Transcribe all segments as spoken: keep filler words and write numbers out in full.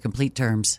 complete terms.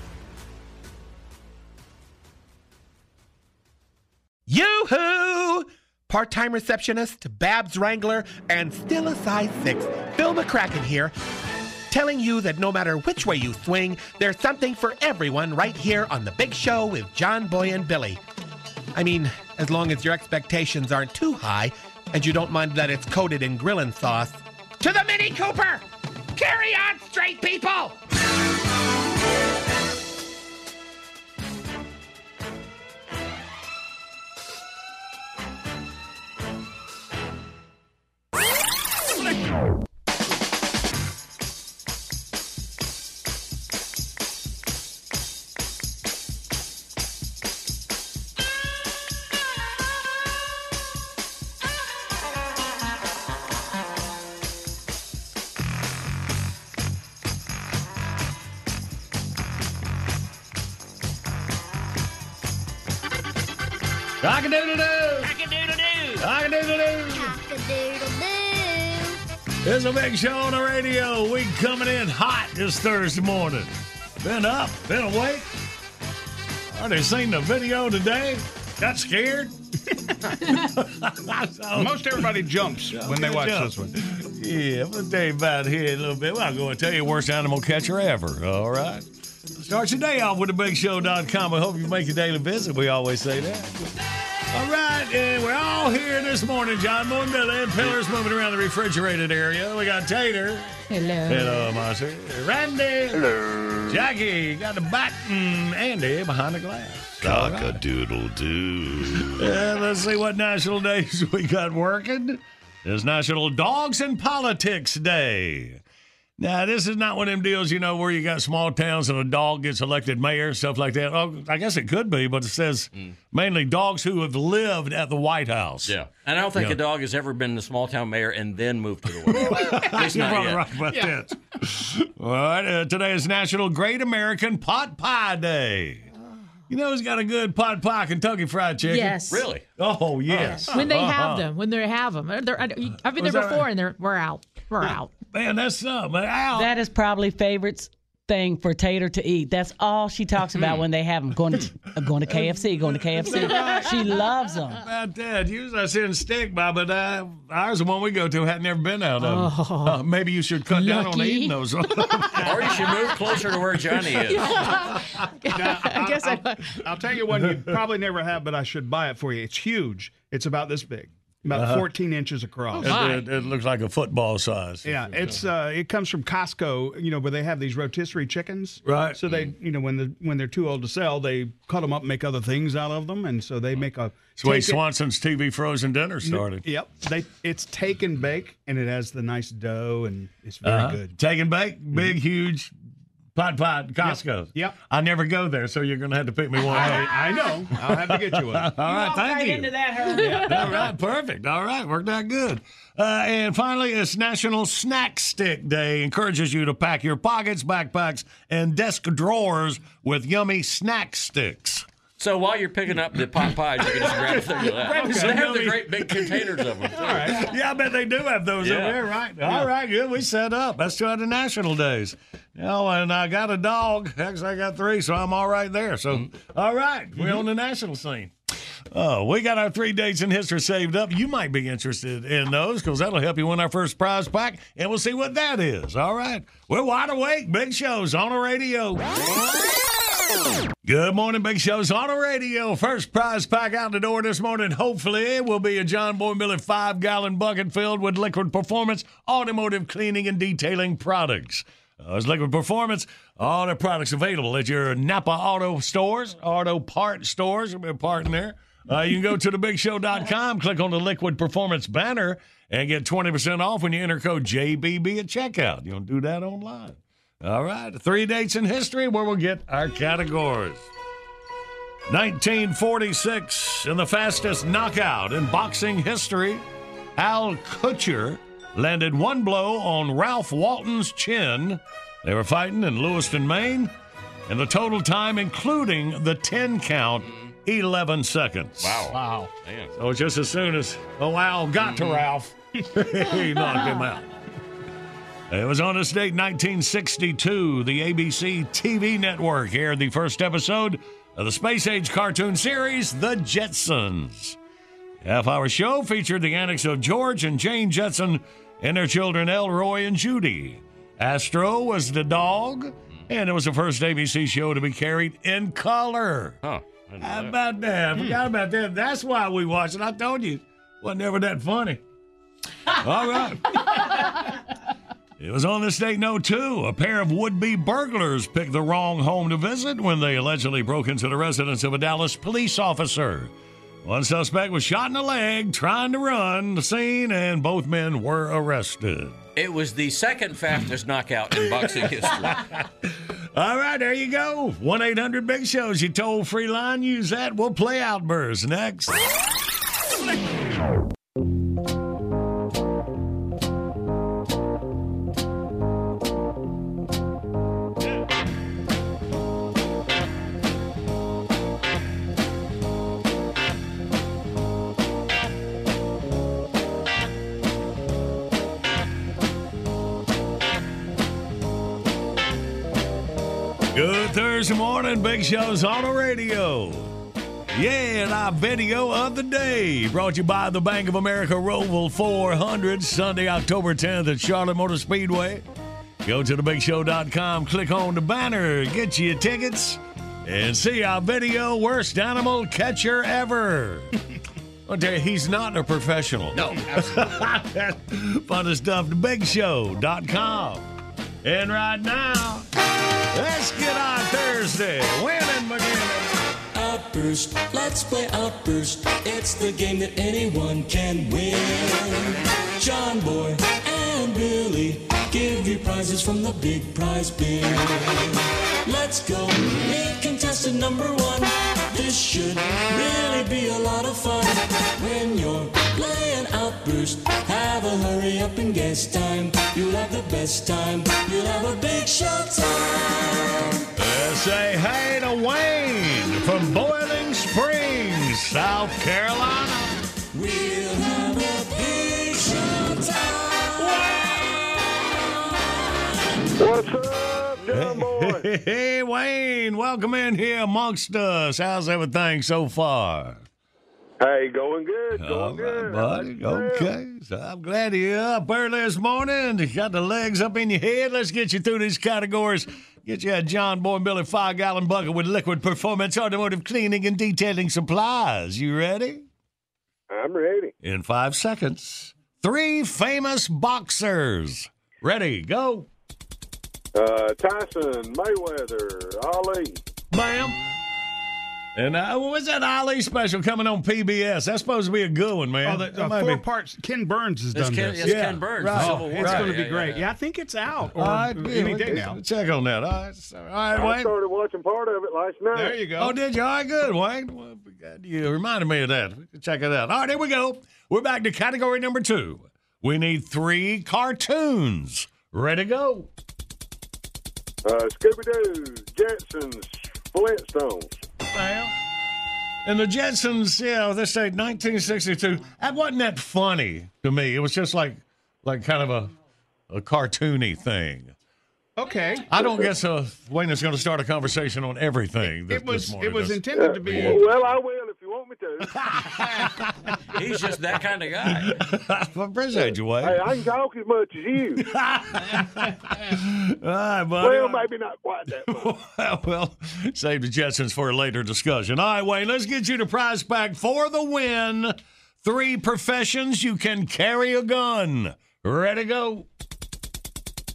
Yoo-hoo! Part-time receptionist, Babs Wrangler, and still a size six, Phil McCracken here, telling you that no matter which way you swing, there's something for everyone right here on The Big Show with John Boy and Billy. I mean, as long as your expectations aren't too high, and you don't mind that it's coated in grilling sauce. To the Mini Cooper! Carry on, straight people! It's a big show on the radio. We coming in hot this Thursday morning. Been up, been awake. Already seen the video today. Got scared. so, Most everybody jumps when they watch jump. This one. Yeah, I'm going to tell you about here a little bit. Well, I'm going to tell you worst animal catcher ever. All right. Start your day off with the big show dot com. We hope you make a daily visit. We always say that. All right, and we're all here this morning. John Boy and Billy, and Pillar's moving around the refrigerated area. We got Tater. Hello. Hello, Monster. Randy. Hello. Jackie. Got the bat and Andy behind the glass. Cock-a-doodle-doo. Right. Yeah, let's see what national days we got working. There's National Dogs and Politics Day. Now, this is not one of them deals, you know, where you got small towns and a dog gets elected mayor, stuff like that. Oh, I guess it could be, but it says mm. mainly dogs who have lived at the White House. Yeah. And I don't think yeah. a dog has ever been the small town mayor and then moved to the White House. At least You're not probably yet. right about yeah. that. All right. Uh, today is National Great American Pot Pie Day. You know who's got a good pot pie? Kentucky Fried Chicken. Yes. Really? Oh, yes. Uh-huh. When they have uh-huh. them. When they have them. They're, I've been Was there before, right? and they're, we're out. We're yeah. out. Man, that's something. Out. That is probably Favorite's thing for Tater to eat. That's all she talks about when they have them. Going to going to K F C, going to K F C. She loves them. About that. Usually I see them stick, Bob, but uh, ours, the one we go to, had never been out of. Oh, uh, maybe you should cut lucky. down on eating those. Or you should move closer to where Johnny is. Yeah. Now, I guess I, I'll, I'll tell you one you probably never have, but I should buy it for you. It's huge. It's about this big. about uh-huh. fourteen inches across. Oh, it, it, it looks like a football size. Yeah, it's uh, it comes from Costco, you know, where they have these rotisserie chickens. Right. So they, you know, when the when they're too old to sell, they cut them up and make other things out of them, and so they make a... It's the way Swanson's T V frozen dinner started. Yep. They, it's take and bake, and it has the nice dough, and it's very uh-huh. good. Take and bake, big, mm-hmm. huge... Pod Pod, Costco. Yep. yep. I never go there, so you're going to have to pick me one. I, I know. I'll have to get you one. All right, you thank right you. Into that, Herb. Yeah. All right, perfect. All right, worked out good. Uh, and finally, it's National Snack Stick Day. Encourages you to pack your pockets, backpacks, and desk drawers with yummy snack sticks. So while you're picking up the pot pies, you can just grab it through your lap. Okay. They have the great big containers of them. Too. All right. Yeah, I bet they do have those yeah. over there, right? Yeah. All right, good. We set up. That's two other national days. You know, and I got a dog. Actually, I got three, so I'm all right there. So, mm-hmm. all right, we're mm-hmm. on the national scene. Oh, we got our three dates in history saved up. You might be interested in those because that'll help you win our first prize pack, and we'll see what that is. All right. We're wide awake. Big Show's on the radio. Good morning, Big Show's on the radio. First prize pack out the door this morning, hopefully, will be a John Boy and Billy five-gallon bucket filled with Liquid Performance automotive cleaning and detailing products. Uh, it's Liquid Performance. All the products available at your Napa Auto stores, auto part stores. We'll be a part in there. Uh, you can go to the big show dot com, click on the Liquid Performance banner, and get twenty percent off when you enter code J B B at checkout. You'll do that online. All right, three dates in history where we'll get our categories. nineteen forty-six, in the fastest knockout in boxing history, Al Kutcher landed one blow on Ralph Walton's chin. They were fighting in Lewiston, Maine, and the total time, including the ten count, eleven seconds. Wow. Wow. Damn. So just as soon as, oh, Al got to Ralph, he knocked him out. It was on this date, nineteen sixty-two, the A B C T V network aired the first episode of the space-age cartoon series, The Jetsons. The half-hour show featured the antics of George and Jane Jetson and their children, Elroy and Judy. Astro was the dog, and it was the first A B C show to be carried in color. Huh, How that. about that? I forgot about that. That's why we watched it. I told you. It wasn't ever that funny. All right. It was on this date in oh two. A pair of would-be burglars picked the wrong home to visit when they allegedly broke into the residence of a Dallas police officer. One suspect was shot in the leg trying to run the scene, and both men were arrested. It was the second fastest knockout in boxing history. All right, there you go. one eight hundred big shows. You told free line. Use that. We'll play Outburst next. Good Thursday morning, Big Show's on the radio. Yeah, and our video of the day brought you by the Bank of America Roval four hundred, Sunday, October tenth at Charlotte Motor Speedway. Go to the big show dot com, click on the banner, get you your tickets, and see our video, Worst Animal Catcher Ever. I'll tell you, he's not a professional. No, absolutely. Fun stuff, the big show dot com. And right now... Let's get on Thursday. Women begin. Outburst. Let's play Outburst. It's the game that anyone can win. John Boy and Billy give you prizes from the big prize bin. Let's go meet contestant number one. This should really be a lot of fun. When you're playing Outburst, have a hurry up and guess time. You'll have the best time. You'll have a big show time. Let's say hey to Wayne from Boiling Springs, South Carolina. We'll have a big show time. Wayne! What's up, John Boy? Hey, hey, hey, Wayne, welcome in here amongst us. How's everything so far? Hey, going good, going All right, good. buddy. Okay, so I'm glad you're up early this morning. You got the legs up in your head. Let's get you through these categories. Get you a John Boy and Billy five-gallon bucket with Liquid Performance automotive cleaning and detailing supplies. You ready? I I'm ready. In five seconds, three famous boxers. Ready, go. Uh, Tyson, Mayweather, Ali. Bam. And uh, what was that Ali special coming on P B S? That's supposed to be a good one, man. Oh, the, the four be... parts. Ken Burns has it's done Ken, this. It's yeah. Ken Burns. Right. Oh, it's right. going to be yeah, great. Yeah, yeah. yeah, I think it's out. Or right, any day now. Check on that. All right, all right, I Wayne. started watching part of it last night. There you go. Oh, did you? All right, good, Wayne. Well, you reminded me of that. Check it out. All right, here we go. We're back to category number two. We need three cartoons. Ready to go. Uh, Scooby-Doo, Jetsons, Flintstones. Bam. And the Jetsons, yeah, they say nineteen sixty-two. That wasn't that funny to me. It was just like, like kind of a, a cartoony thing. Okay. I don't guess uh, Wayne is going to start a conversation on everything. This, it was, this morning. It was intended to be. Yeah. Well, I will if you want me to. He's just that kind of guy. I appreciate you, Wayne. Hey, I can talk as much as you. All right, buddy. Well, maybe not quite that much. Well, save the Jetsons for a later discussion. All right, Wayne, let's get you the prize pack for the win. Three professions you can carry a gun. Ready to go.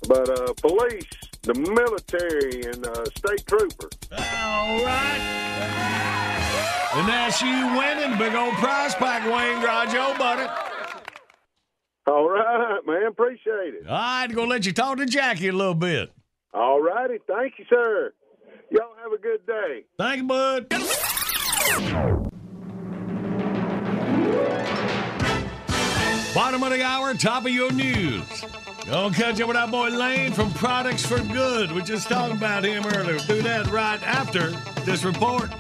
But uh, police, the military, and uh, state trooper. All right. And that's you winning. Big old prize pack, Wayne Grajo, buddy. All right, man. Appreciate it. All right. Going to let you talk to Jackie a little bit. All righty. Thank you, sir. Y'all have a good day. Thank you, bud. Bottom of the hour, top of your news. Don't catch up with our boy Lane from Products for Good. We just talked about him earlier. We'll do that right after this report.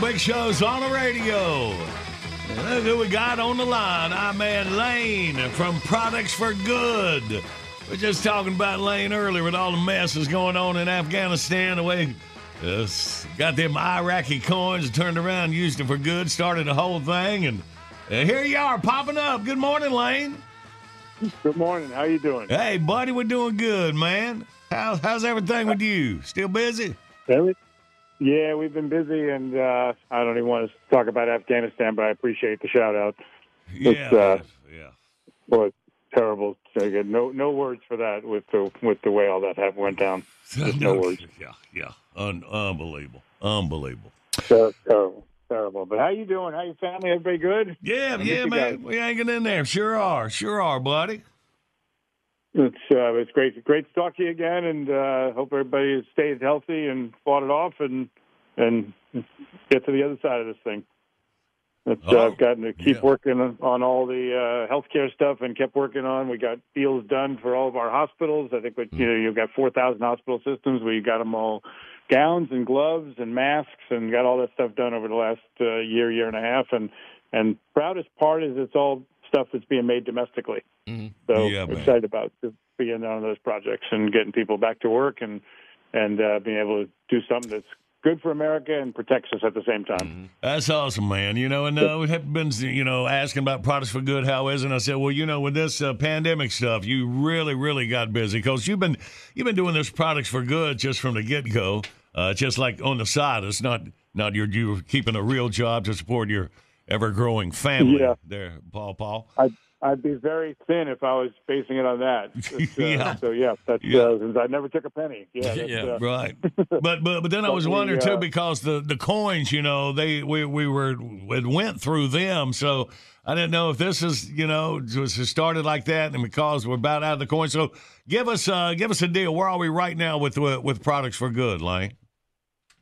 Big Show's on the radio. And look who we got on the line. Our man Lane from Products for Good. We were just talking about Lane earlier with all the mess that's going on in Afghanistan. The way uh, got them Iraqi coins turned around, used them for good, started the whole thing. And uh, here you are popping up. Good morning, Lane. Good morning. How you doing? Hey, buddy, we're doing good, man. How, how's everything with you? Still busy? Really? Yeah, we've been busy, and uh, I don't even want to talk about Afghanistan, but I appreciate the shout-out. Yeah, uh, yeah. Well, terrible. No, no words for that with the with the way all that happened, went down. Just no, no words. Yeah, yeah. Un- unbelievable. Unbelievable. So, terrible. Terrible. But how you doing? How your family? Everybody good? Yeah, I yeah, man. Guys. We hanging in there. Sure are. Sure are, buddy. It's uh, it's great, great to talk to you again, and uh, hope everybody has stayed healthy and fought it off, and and get to the other side of this thing. I've oh, uh, gotten to keep yeah. working on all the uh, healthcare stuff, and kept working on. We got deals done for all of our hospitals. I think we, you know you've got four thousand hospital systems. We got them all gowns and gloves and masks, and got all that stuff done over the last uh, year, year and a half. And and proudest part is it's all stuff that's being made domestically. Mm-hmm. So yeah, excited about being on those projects and getting people back to work, and and uh, being able to do something that's good for America and protects us at the same time. Mm-hmm. That's awesome, man. You know, and uh, we have been, you know, asking about Products for Good. How is it? And I said, well, you know, with this uh, pandemic stuff, you really, really got busy, because you've been you've been doing this Products for Good just from the get go, uh, just like on the side. It's not not you're you're keeping a real job to support your ever-growing family. Yeah. There, Paul. Paul. I- I'd be very thin if I was basing it on that. Uh, yeah. So yeah, that's yeah. Uh, I never took a penny. Yeah, yeah, uh, right. But but but then I was wondering too, because the, the coins, you know, they we we were it went through them. So I didn't know if this is you know just started like that, and because we're about out of the coin. So give us uh, give us a deal. Where are we right now with with Products for Good, Lane?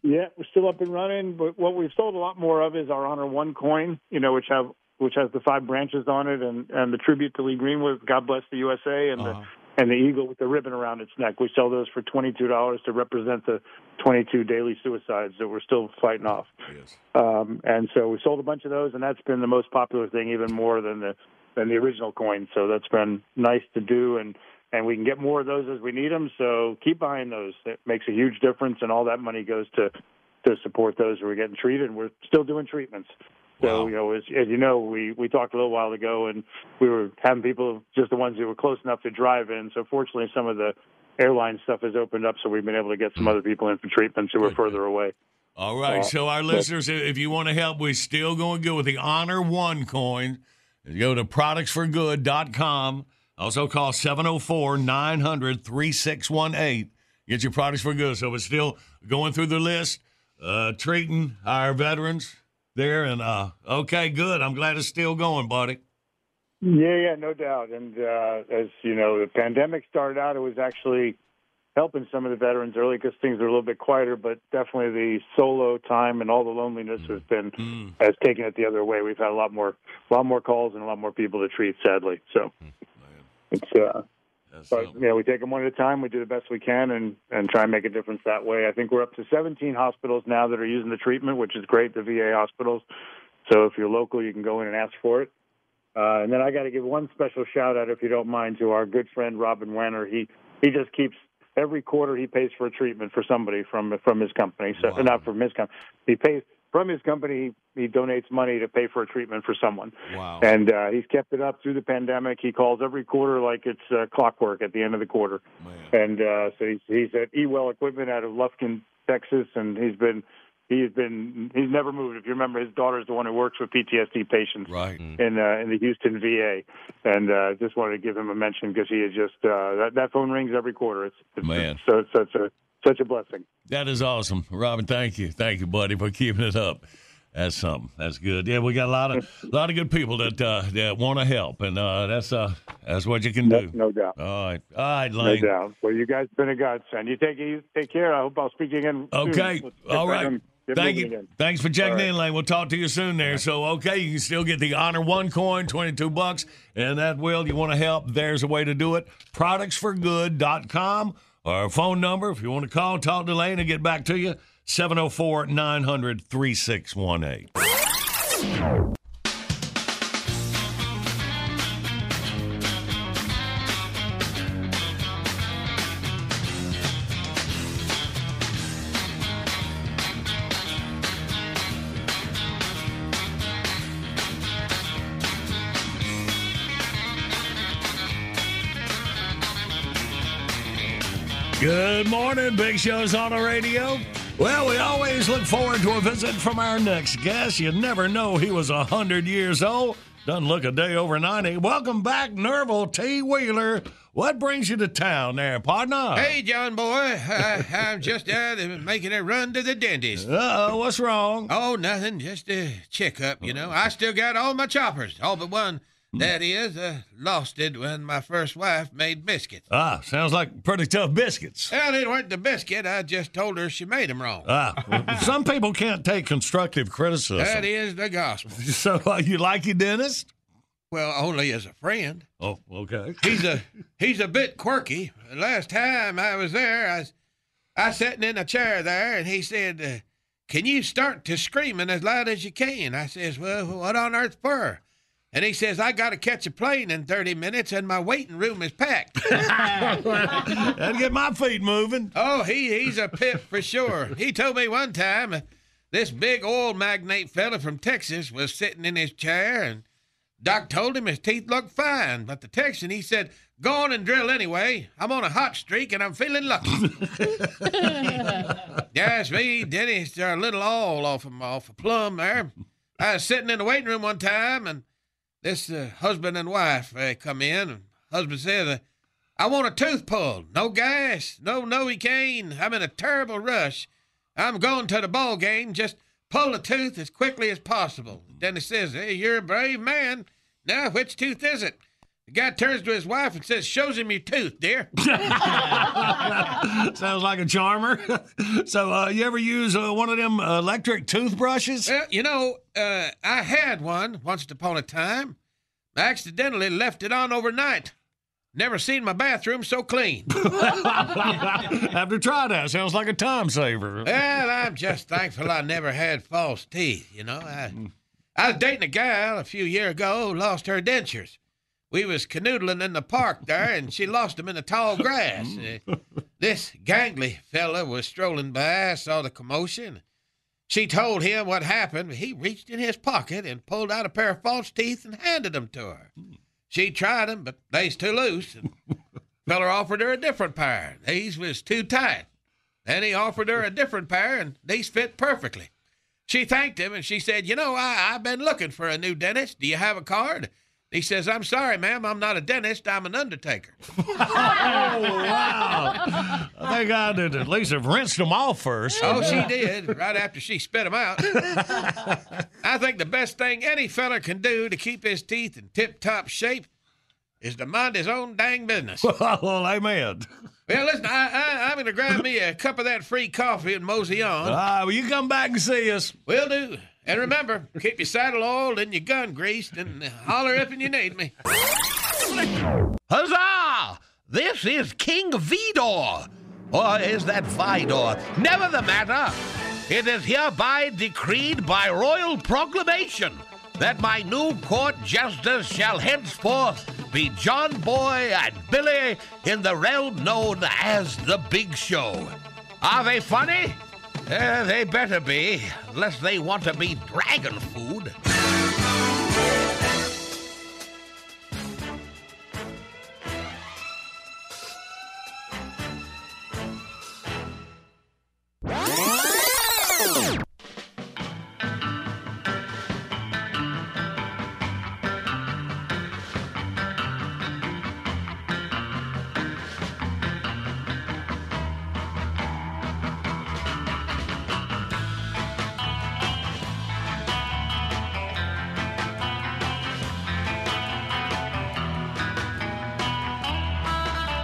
Yeah, we're still up and running, but what we've sold a lot more of is our Honor One coin, you know, which have which has the five branches on it, and, and the tribute to Lee Greenwood, God Bless the U S A, and uh-huh. the and the eagle with the ribbon around its neck. We sell those for twenty-two dollars to represent the twenty-two daily suicides that we're still fighting off. Yes. Um, and so we sold a bunch of those, and that's been the most popular thing, even more than the than the original coin. So that's been nice to do, and. And we can get more of those as we need them, so keep buying those. It makes a huge difference, and all that money goes to, to support those who are getting treated, and we're still doing treatments. So, wow. you know, as, as you know, we, we talked a little while ago, and we were having people, just the ones who were close enough to drive in. So fortunately, some of the airline stuff has opened up, so we've been able to get some other people in for treatments who were further away. All right, uh, so our listeners, if you want to help, we're still going to go with the Honor One coin. Go to products for good dot com. Also call seven oh four, nine hundred, three six one eight. Get your Products for Good. So it's still going through the list, uh, treating our veterans there. And, uh, okay, good. I'm glad it's still going, buddy. Yeah, yeah, no doubt. And uh, as you know, the pandemic started out, it was actually helping some of the veterans early because things were a little bit quieter, but definitely the solo time and all the loneliness has been mm. has taken it the other way. We've had a lot more, a lot more calls and a lot more people to treat, sadly. So. Mm. It's, uh, but, you know, we take them one at a time. We do the best we can and, and try and make a difference that way. I think we're up to seventeen hospitals now that are using the treatment, which is great, the V A hospitals. So if you're local, you can go in and ask for it. Uh, and then I got to give one special shout-out, if you don't mind, to our good friend Robin Wenner. He he just keeps – every quarter he pays for a treatment for somebody from from his company. So wow. Not from his company. He pays – From his company, he donates money to pay for a treatment for someone. Wow. And uh, he's kept it up through the pandemic. He calls every quarter like it's uh, clockwork at the end of the quarter. Man. And uh, so he's, he's at E-Well Equipment out of Lufkin, Texas, and he's been he's been he's never moved. If you remember, his daughter's the one who works with P T S D patients right. in uh, in the Houston V A. And I uh, just wanted to give him a mention because he is just uh, that, that phone rings every quarter. It's, it's man, so it's such a. Such a blessing. That is awesome. Robin, thank you. Thank you, buddy, for keeping it up. That's something. That's good. Yeah, we got a lot of a lot of good people that uh, that want to help, and uh, that's uh, that's what you can do. No, no doubt. All right. All right, Lane. No doubt. Well, you guys have been a godsend. You take, you take care. I hope I'll speak again okay. soon. Okay. All right. Thank you. Again. Thanks for checking right. in, Lane. We'll talk to you soon there. Right. So, okay, you can still get the Honor One coin, twenty-two bucks, and that will. You want to help, there's a way to do it. products for good dot com. Our phone number, if you want to call, talk to Lane and get back to you, seven oh four, nine hundred, three six one eight. Good morning, Big Show's on the radio. Well, we always look forward to a visit from our next guest. You never know he was one hundred years old. Doesn't look a day over ninety. Welcome back, Nerval T. Wheeler. What brings you to town there, partner? Hey, John Boy. I, I'm just uh, making a run to the dentist. Uh-oh, what's wrong? Oh, nothing. Just a checkup, you know. I still got all my choppers, all but one. That is, uh, lost it when my first wife made biscuits. Ah, sounds like pretty tough biscuits. Well, it weren't the biscuit. I just told her she made them wrong. Ah, well, some people can't take constructive criticism. That is the gospel. So, uh, you like your dentist? Well, only as a friend. Oh, okay. He's a he's a bit quirky. Last time I was there, I was, I was sitting in a chair there, and he said, uh, can you start to screaming as loud as you can? I says, well, what on earth for? And he says, I got to catch a plane in thirty minutes, and my waiting room is packed. That'd get my feet moving. Oh, he he's a pip for sure. He told me one time uh, this big oil magnate fella from Texas was sitting in his chair, and Doc told him his teeth looked fine. But the Texan, he said, go on and drill anyway. I'm on a hot streak, and I'm feeling lucky. Yes, me, dentists are a little all off a off a plumb there. I was sitting in the waiting room one time, and This uh, husband and wife uh, come in, and husband says, uh, I want a tooth pulled. No gas. No, no, he can't. I'm in a terrible rush. I'm going to the ball game. Just pull the tooth as quickly as possible. Then he says, hey, you're a brave man. Now, which tooth is it? The guy turns to his wife and says, shows him your tooth, dear. Sounds like a charmer. So uh, you ever use uh, one of them uh, electric toothbrushes? Well, you know, uh, I had one once upon a time. I accidentally left it on overnight. Never seen my bathroom so clean. Have to try that. Sounds like a time saver. Well, I'm just thankful I never had false teeth, you know. I, I was dating a gal a few years ago who lost her dentures. We was canoodling in the park there, and she lost them in the tall grass. Uh, this gangly fella was strolling by, saw the commotion. She told him what happened. He reached in his pocket and pulled out a pair of false teeth and handed them to her. She tried them, but they's too loose. And fella offered her a different pair. These was too tight. Then he offered her a different pair, and these fit perfectly. She thanked him, and she said, you know, I, I've been looking for a new dentist. Do you have a card? He says, I'm sorry, ma'am, I'm not a dentist, I'm an undertaker. Oh, wow. I think I did at least have rinsed them off first. Oh, she did, right after she spit them out. I think the best thing any fella can do to keep his teeth in tip-top shape is to mind his own dang business. Well, amen. Well, listen, I, I, I'm going to grab me a cup of that free coffee and mosey on. Ah, uh, will you come back and see us? Will do. And remember, keep your saddle oiled and your gun greased, and holler if you need me. Huzzah! This is King Vidor. Or is that Vidor? Never the matter. It is hereby decreed by royal proclamation that my new court justice shall henceforth be John Boy and Billy in the realm known as The Big Show. Are they funny? Uh, they better be, unless they want to be dragon food.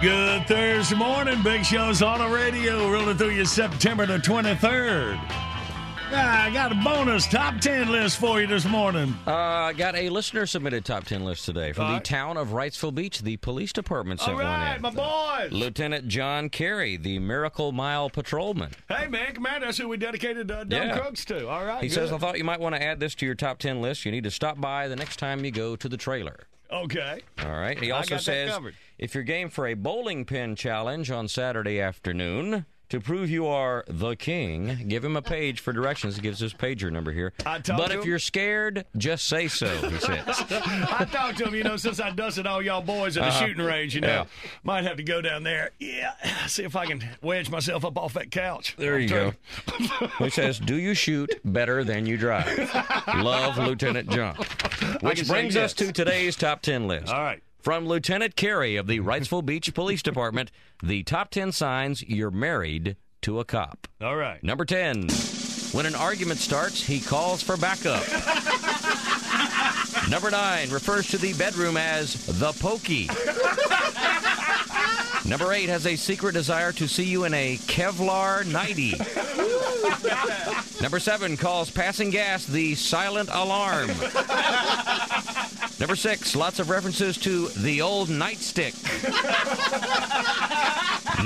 Good Thursday morning. Big Show's on the radio, rolling through you September the twenty-third. I got a bonus top ten list for you this morning. I uh, got a listener-submitted top ten list today from right. the town of Wrightsville Beach. The police department sent one in. All right, my boys. Lieutenant John Carey, the Miracle Mile patrolman. Hey, man, Commander, that's who we dedicated uh, Dumb yeah. Crooks to. All right, He good. says, I thought you might want to add this to your top ten list. You need to stop by the next time you go to the trailer. Okay. All right. He also says, if you're game for a bowling pin challenge on Saturday afternoon, to prove you are the king, give him a page for directions. He gives his pager number here. I but if him. you're scared, just say so, he says. I talked to him, you know, since I dusted all y'all boys at the uh, shooting range, you know. Yeah. Might have to go down there. Yeah, see if I can wedge myself up off that couch. There I'll you turn. go. He says, do you shoot better than you drive? Love, Lieutenant John. Which brings yes. us to today's top ten list. All right. From Lieutenant Carey of the Wrightsville Beach Police Department, the top ten signs you're married to a cop. All right. Number ten, when an argument starts, he calls for backup. Number nine, refers to the bedroom as the pokey. Number eight, has a secret desire to see you in a Kevlar nightie. Number seven, calls passing gas the silent alarm. Number six, lots of references to the old nightstick.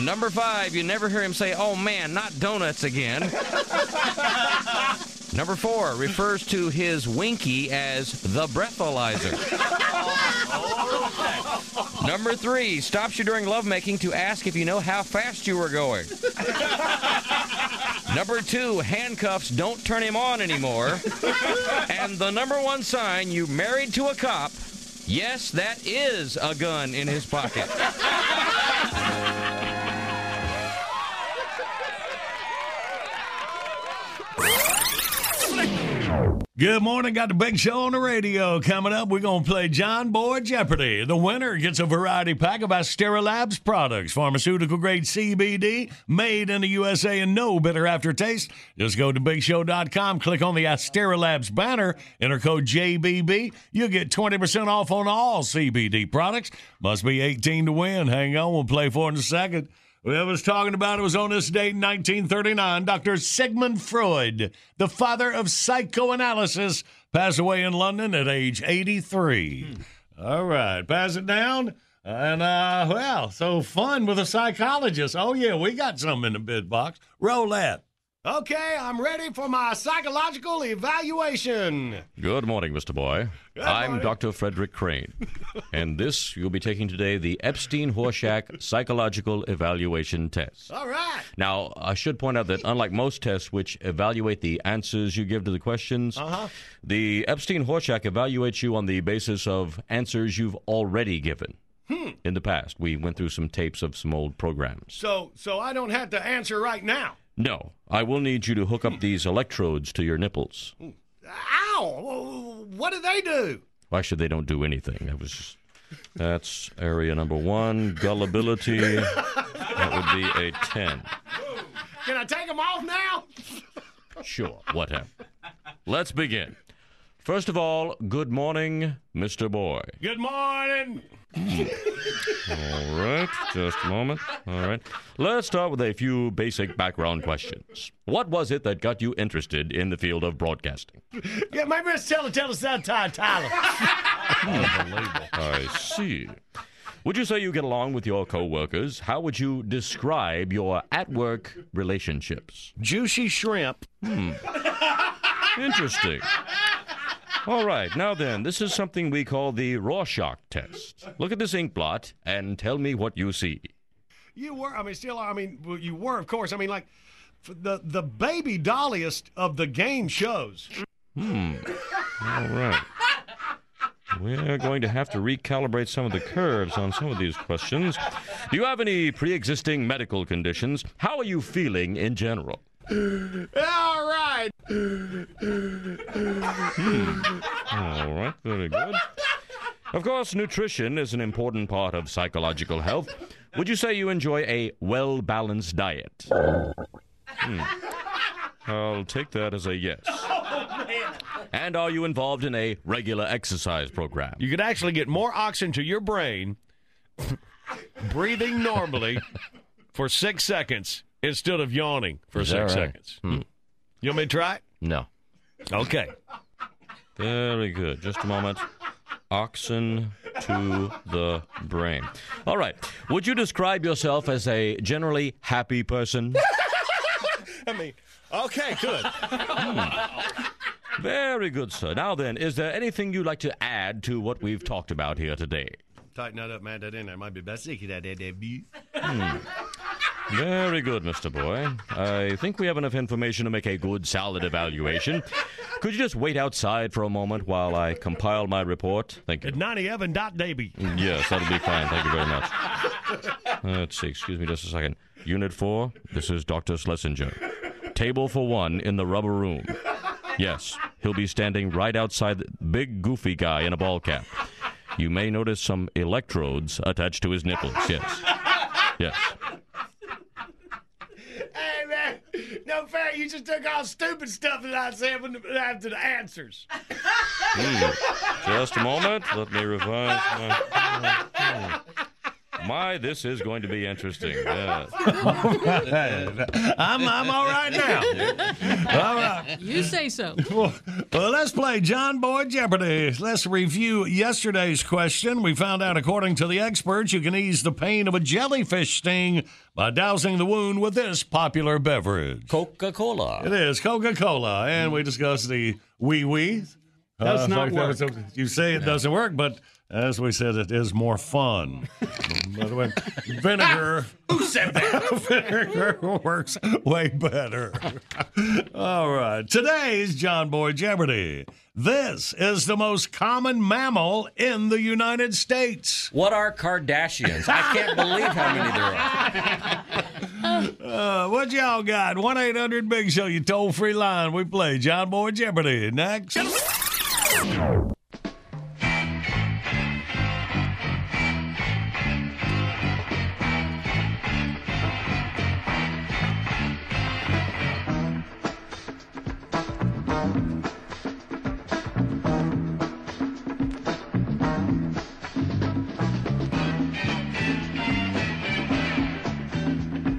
Number five, you never hear him say, oh, man, not donuts again. Number four, refers to his winky as the breathalyzer. Number three, stops you during lovemaking to ask if you know how fast you were going. Number two, handcuffs don't turn him on anymore. And the number one sign, you married to a cop, yes, that is a gun in his pocket. Good morning. Got the Big Show on the radio. Coming up, we're going to play John Boy Jeopardy. The winner gets a variety pack of Astera Labs products, pharmaceutical-grade C B D, made in the U S A and no bitter aftertaste. Just go to big show dot com, click on the Astera Labs banner, enter code J B B. You'll get twenty percent off on all C B D products. Must be eighteen to win. Hang on, we'll play for it in a second. I was talking about it was on this date in nineteen thirty-nine. Doctor Sigmund Freud, the father of psychoanalysis, passed away in London at age eighty-three. Hmm. All right, pass it down. And, uh, well, so fun with a psychologist. Oh, yeah, we got something in the bid box. Roll that. Okay, I'm ready for my psychological evaluation. Good morning, Mister Boy. Good I'm morning. Doctor Frederick Crane, and this you'll be taking today, the Epstein-Horshack Psychological Evaluation Test. All right. Now, I should point out that unlike most tests which evaluate the answers you give to the questions, uh-huh. the Epstein-Horshack evaluates you on the basis of answers you've already given. Hmm. In the past, we went through some tapes of some old programs. So, so I don't have to answer right now? No, I will need you to hook up these electrodes to your nipples. Ow! What do they do? Why should they don't do anything? That was, that's area number one, gullibility. That would be a ten. Can I take them off now? Sure, whatever. Let's begin. First of all, good morning, Mister Boy. Good morning. All right, just a moment. All right. Let's start with a few basic background questions. What was it that got you interested in the field of broadcasting? Yeah, maybe it's Taylor, Taylor, South Tyler, Tyler. Unbelievable. I see. Would you say you get along with your co-workers? How would you describe your at-work relationships? Juicy shrimp. Hmm. Interesting. All right, now then, this is something we call the Rorschach test. Look at this ink blot and tell me what you see. You were, I mean, still, I mean, well, you were, of course. I mean, like, the, the baby dolliest of the game shows. Hmm. All right. We're going to have to recalibrate some of the curves on some of these questions. Do you have any pre-existing medical conditions? How are you feeling in general? All right. Hmm. All right, very good. Of course, nutrition is an important part of psychological health. Would you say you enjoy a well-balanced diet? Hmm. I'll take that as a yes. Oh, man. And are you involved in a regular exercise program? You could actually get more oxygen to your brain breathing normally for six seconds. Instead of yawning for six right? seconds. Hmm. You want me to try it? No. Okay. Very good. Just a moment. Oxen to the brain. All right. Would you describe yourself as a generally happy person? I mean, okay, good. Hmm. Very good, sir. Now then, is there anything you'd like to add to what we've talked about here today? Tighten that up, man. That in there might be best. Hmm. Very good, Mister Boy. I think we have enough information to make a good, solid evaluation. Could you just wait outside for a moment while I compile my report? Thank you. At ninety-seven dot Davy. Yes, that'll be fine. Thank you very much. Let's see. Excuse me just a second. Unit four, this is Doctor Schlesinger. Table for one in the rubber room. Yes, he'll be standing right outside the big, goofy guy in a ball cap. You may notice some electrodes attached to his nipples. Yes. Yes. Hey, man, no fair. You just took all stupid stuff that I said after the answers. Mm. Just a moment. Let me revise my... My, this is going to be interesting. Yes. I'm, I'm all right now. All right. You say so. Well, well, let's play John Boy Jeopardy. Let's review yesterday's question. We found out, according to the experts, you can ease the pain of a jellyfish sting by dousing the wound with this popular beverage. Coca-Cola. It is Coca-Cola. And mm. we discussed the wee-wees. Does uh, not work. That, you say it no. doesn't work, but... As we said, it is more fun. By the way, vinegar, who said that? Vinegar works way better. All right. Today's John Boy Jeopardy. This is the most common mammal in the United States. What are Kardashians? I can't believe how many there are. Uh, what y'all got? one eight hundred big show, your toll-free line. We play John Boy Jeopardy next.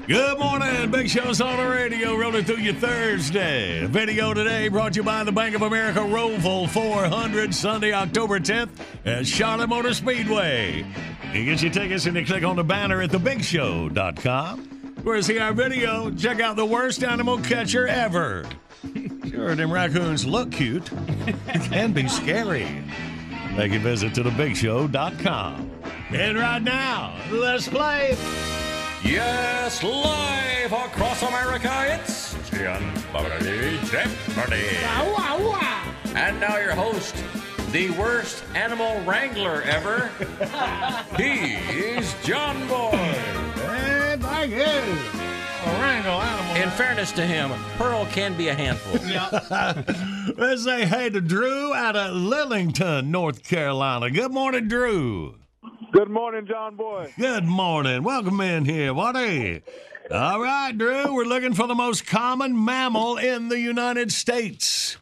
Good morning. Big Show's on the radio, rolling through your Thursday. Video today brought to you by the Bank of America Roval four hundred, Sunday, October tenth at Charlotte Motor Speedway. You get your tickets and you click on the banner at the big show dot com. Where to see our video, check out the worst animal catcher ever. Sure, them raccoons look cute and be scary. Make a visit to the big show dot com. And right now, let's play... Yes, live across America, it's Jeopardy, Jeopardy. Wow, wow, wow. And now your host, the worst animal wrangler ever, he's John Boy. And I guess. In fairness to him, Pearl can be a handful. Let's say hey to Drew out of Lillington, North Carolina. Good morning, Drew. Good morning, John Boy. Good morning. Welcome in here. What a... All right, Drew, we're looking for the most common mammal in the United States.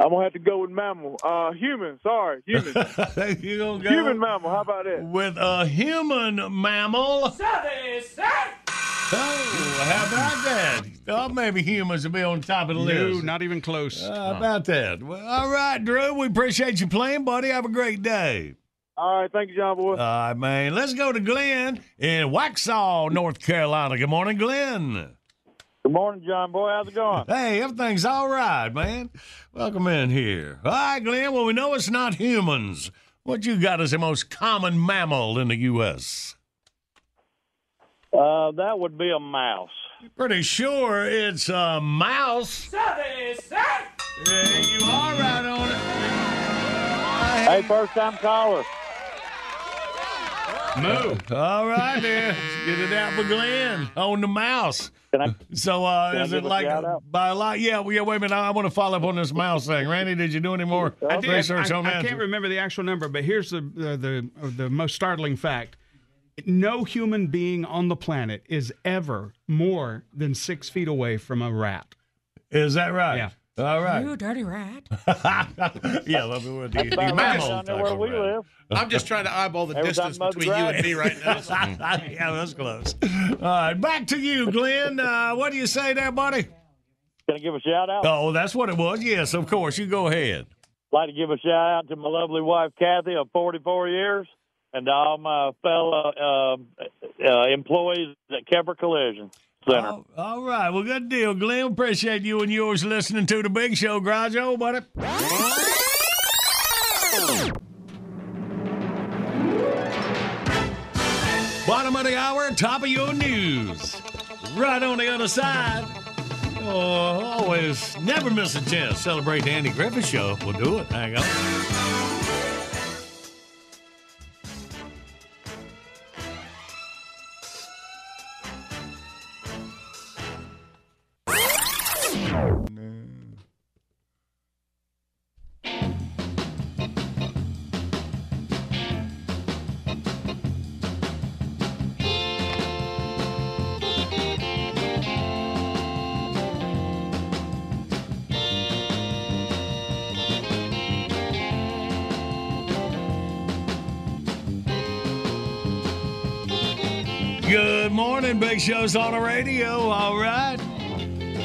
I'm going to have to go with mammal. Uh, human, sorry, human. You gonna go human mammal, how about that? With a human mammal. Oh, how about that? Oh, maybe humans will be on top of the list. No, not even close. Uh, how about that? Well, all right, Drew, we appreciate you playing, buddy. Have a great day. All right, thank you, John Boy. All right, man. Let's go to Glenn in Waxhaw, North Carolina. Good morning, Glenn. Good morning, John Boy. How's it going? Hey, everything's all right, man. Welcome in here. All right, Glenn. Well, we know it's not humans. What you got is the most common mammal in the U S? Uh, that would be a mouse. Pretty sure it's a mouse. Yeah, you are right on it. Hey, first-time caller. Moo. All right, then. Let's get it out for Glenn on the mouse. Can I, so uh, can is I it like a, by a lot? Yeah, well, yeah, wait a minute. I want to follow up on this mouse thing. Randy, did you do any more I did. research I, on I, that? I can't remember the actual number, but here's the the, the the most startling fact. No human being on the planet is ever more than six feet away from a rat. Is that right? Yeah. All right. You dirty rat. Yeah, love it with you. Where we live. I'm just trying to eyeball the Every distance between you and me right now. Yeah, that's close. All right, back to you, Glenn. Uh, what do you say there, buddy? Can I give a shout out? Oh, that's what it was. Yes, of course. You go ahead. I'd like to give a shout out to my lovely wife, Kathy, of forty-four years, and all my fellow uh, uh, employees at Kepler Collision. Oh, all right. Well, good deal, Glenn. Appreciate you and yours listening to The Big Show, Grajo, buddy. Bottom of the hour, top of your news. Right on the other side. Oh, always never miss a chance. Celebrate the Andy Griffith Show. We'll do it. Hang on. Good morning, Big Show's on the radio. All right.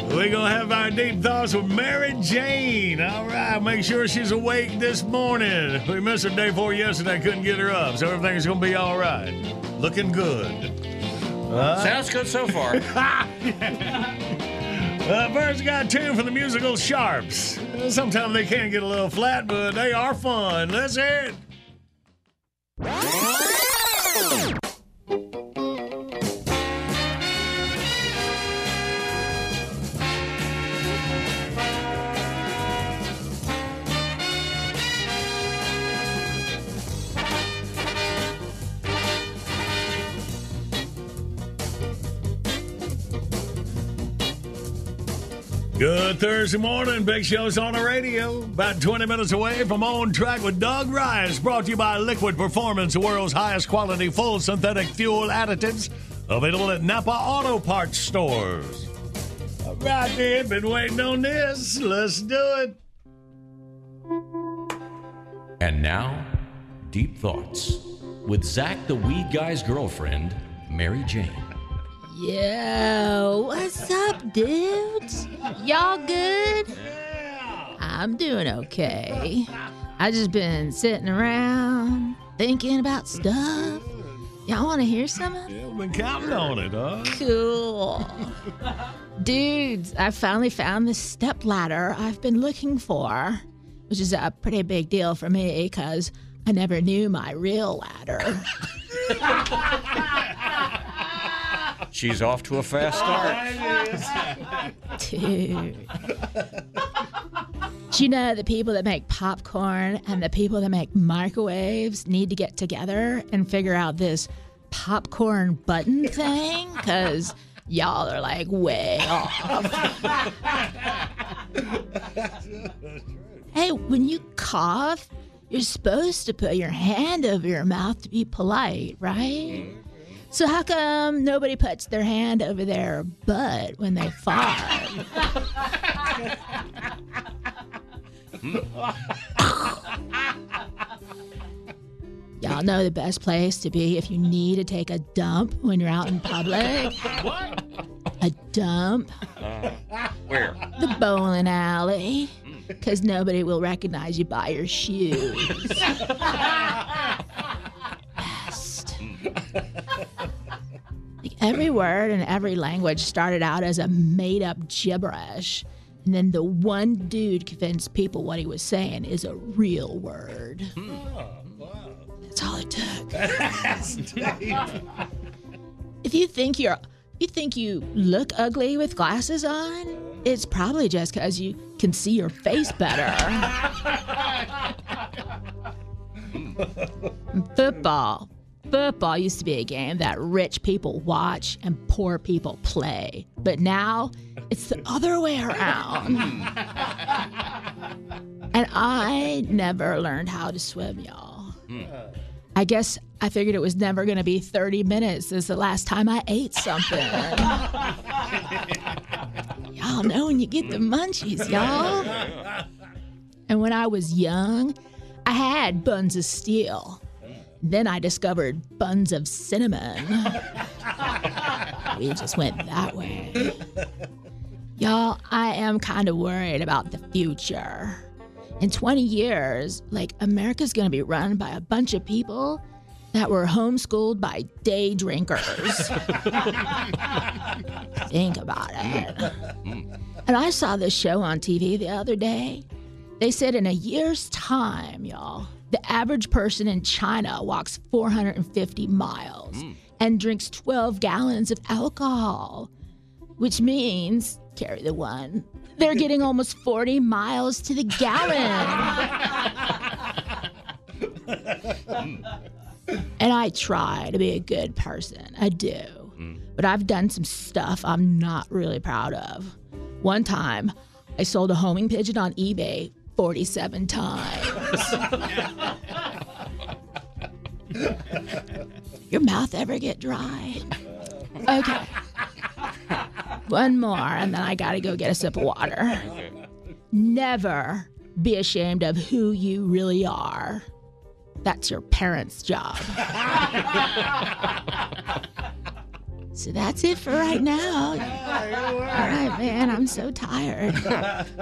We're going to have our deep thoughts with Mary Jane. All right. Make sure she's awake this morning. We missed her day before yesterday. Couldn't get her up. So everything's going to be all right. Looking good. Uh, Sounds good so far. uh, first, got two for the musical Sharps. Sometimes they can get a little flat, but they are fun. Let's hear it. Good Thursday morning. Big Show's on the radio. About twenty minutes away from On Track with Doug Rice. Brought to you by Liquid Performance, the world's highest quality full synthetic fuel additives. Available at Napa Auto Parts stores. All right, then. Been waiting on this. Let's do it. And now, Deep Thoughts with Zach the Weed Guy's girlfriend, Mary Jane. Yo, what's up, dudes? Y'all good? Yeah. I'm doing okay. I just been sitting around thinking about stuff. Y'all want to hear some of it? Yeah, we've been counting on it, huh? Cool. Dudes, I finally found this stepladder I've been looking for, which is a pretty big deal for me because I never knew my real ladder. She's off to a fast start. Dude. Do you know the people that make popcorn and the people that make microwaves need to get together and figure out this popcorn button thing? Because y'all are like way off. Hey, when you cough, you're supposed to put your hand over your mouth to be polite, right? So how come nobody puts their hand over their butt when they fart? Y'all know the best place to be if you need to take a dump when you're out in public? What? A dump. Uh, where? The bowling alley. Because nobody will recognize you by your shoes. Like every word in every language started out as a made-up gibberish, and then the one dude convinced people what he was saying is a real word. Oh, wow. That's all it took. That's deep. If you think you're, you think you look ugly with glasses on, it's probably just because you can see your face better. Football. Football used to be a game that rich people watch and poor people play. But now, it's the other way around. And I never learned how to swim, y'all. Mm. I guess I figured it was never going to be thirty minutes since the last time I ate something. Y'all know when you get the munchies, y'all. And when I was young, I had buns of steel. Then I discovered buns of cinnamon. We just went that way. Y'all, I am kind of worried about the future. In twenty years, like, America's going to be run by a bunch of people that were homeschooled by day drinkers. Think about it. And I saw this show on T V the other day. They said in a year's time, y'all, the average person in China walks four hundred fifty miles mm. and drinks twelve gallons of alcohol, which means, carry the one, they're getting almost forty miles to the gallon. And I try to be a good person. I do. Mm. But I've done some stuff I'm not really proud of. One time, I sold a homing pigeon on eBay forty-seven times. Your mouth ever get dry? Okay. One more, and then I gotta go get a sip of water. Never be ashamed of who you really are. That's your parents' job. So that's it for right now. All right, man, I'm so tired.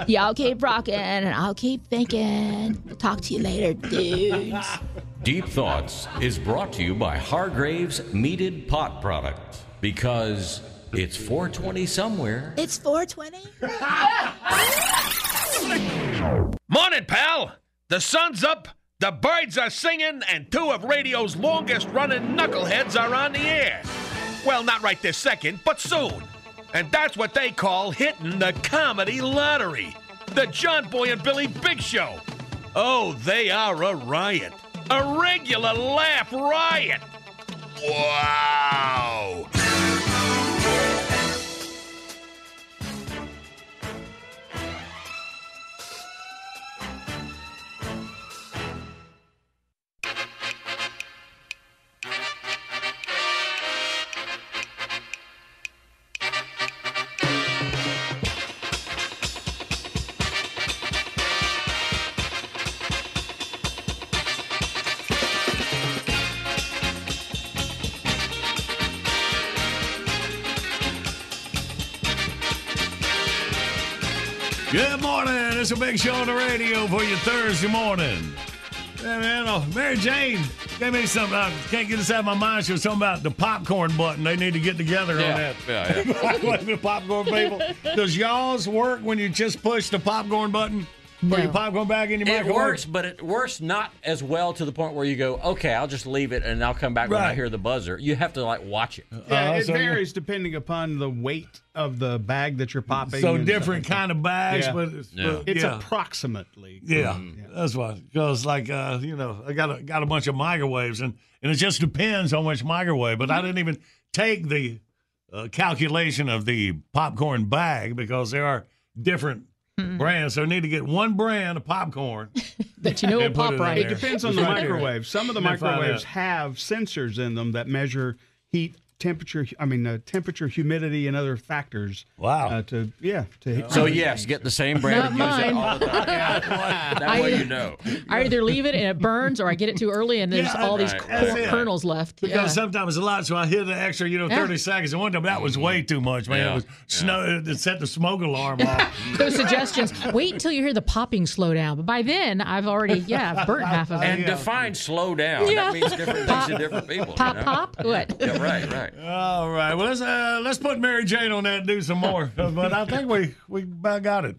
Y'all keep rocking, and I'll keep thinking. We'll talk to you later, dudes. Deep Thoughts is brought to you by Hargrave's Meated Pot Product, because it's four twenty somewhere. It's four twenty? Morning, pal. The sun's up, the birds are singing, and two of radio's longest-running knuckleheads are on the air. Well, not right this second, but soon. And that's what they call hitting the comedy lottery. The John Boy and Billy Big Show. Oh, they are a riot. A regular laugh riot. Wow. Good morning. It's a big show on the radio for you Thursday morning. Hey, man, oh, Mary Jane gave me something. I can't get this out of my mind. She was talking about the popcorn button. They need to get together yeah. on that. Yeah, yeah. Like the popcorn people. Does y'all's work when you just push the popcorn button? No. Or your popcorn bag in your microwave? It works, but it works not as well to the point where you go, okay, I'll just leave it and I'll come back right. when I hear the buzzer. You have to, like, watch it. Yeah, uh, it so varies depending upon the weight of the bag that you're popping. So different stuff. Kind of bags, yeah. but, it's, yeah. but it's yeah. approximately. Yeah, um, yeah. that's why. Because, like, uh, you know, I got a, got a bunch of microwaves, and, and it just depends on which microwave. But mm-hmm. I didn't even take the uh, calculation of the popcorn bag because there are different brands, so I need to get one brand of popcorn that you know will pop right. It depends on the microwave. Some of the microwaves have sensors in them that measure heat, temperature. I mean, uh, temperature, humidity, and other factors. Wow. Uh, to yeah. To so yes, get the same brand. Not and use mine. It all the time. That I, way you know. I either leave it and it burns, or I get it too early and there's yeah, all right. these cor- kernels left. Because yeah. sometimes a lot, so I hit the extra, you know, thirty yeah. seconds. And one time that was way too much, man. Yeah. It was snow. Yeah. It set the smoke alarm off. Those suggestions. Wait until you hear the popping slow down. But by then, I've already yeah I've burnt half of it. And yeah. define slow down. Yeah. That means different pop, things to different people. Pop, you know? Pop. What? Yeah, right, right. All right. Well, let's uh, let's put Mary Jane on that and do some more. But I think we, we about got it.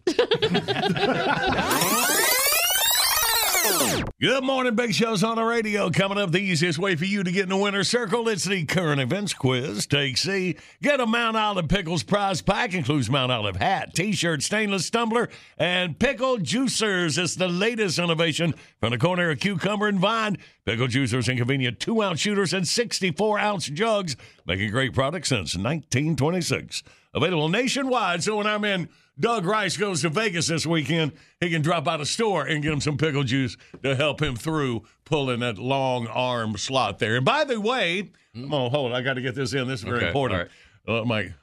Good morning, Big Show's on the radio. Coming up, the easiest way for you to get in the winner's circle, it's the current events quiz. Take C. Get a Mount Olive Pickles prize pack. Includes Mount Olive hat, T-shirt, stainless tumbler, and pickle juicers. It's the latest innovation from the corner of Cucumber and Vine. Pickle juicers in convenient two-ounce shooters and sixty-four ounce jugs. Making great products since nineteen twenty-six. Available nationwide, so when our man Doug Rice goes to Vegas this weekend, he can drop out a store and get him some pickle juice to help him through pulling that long arm slot there. And by the way, mm-hmm. oh, hold on, I got to get this in. This is very okay, important. Right. Uh, my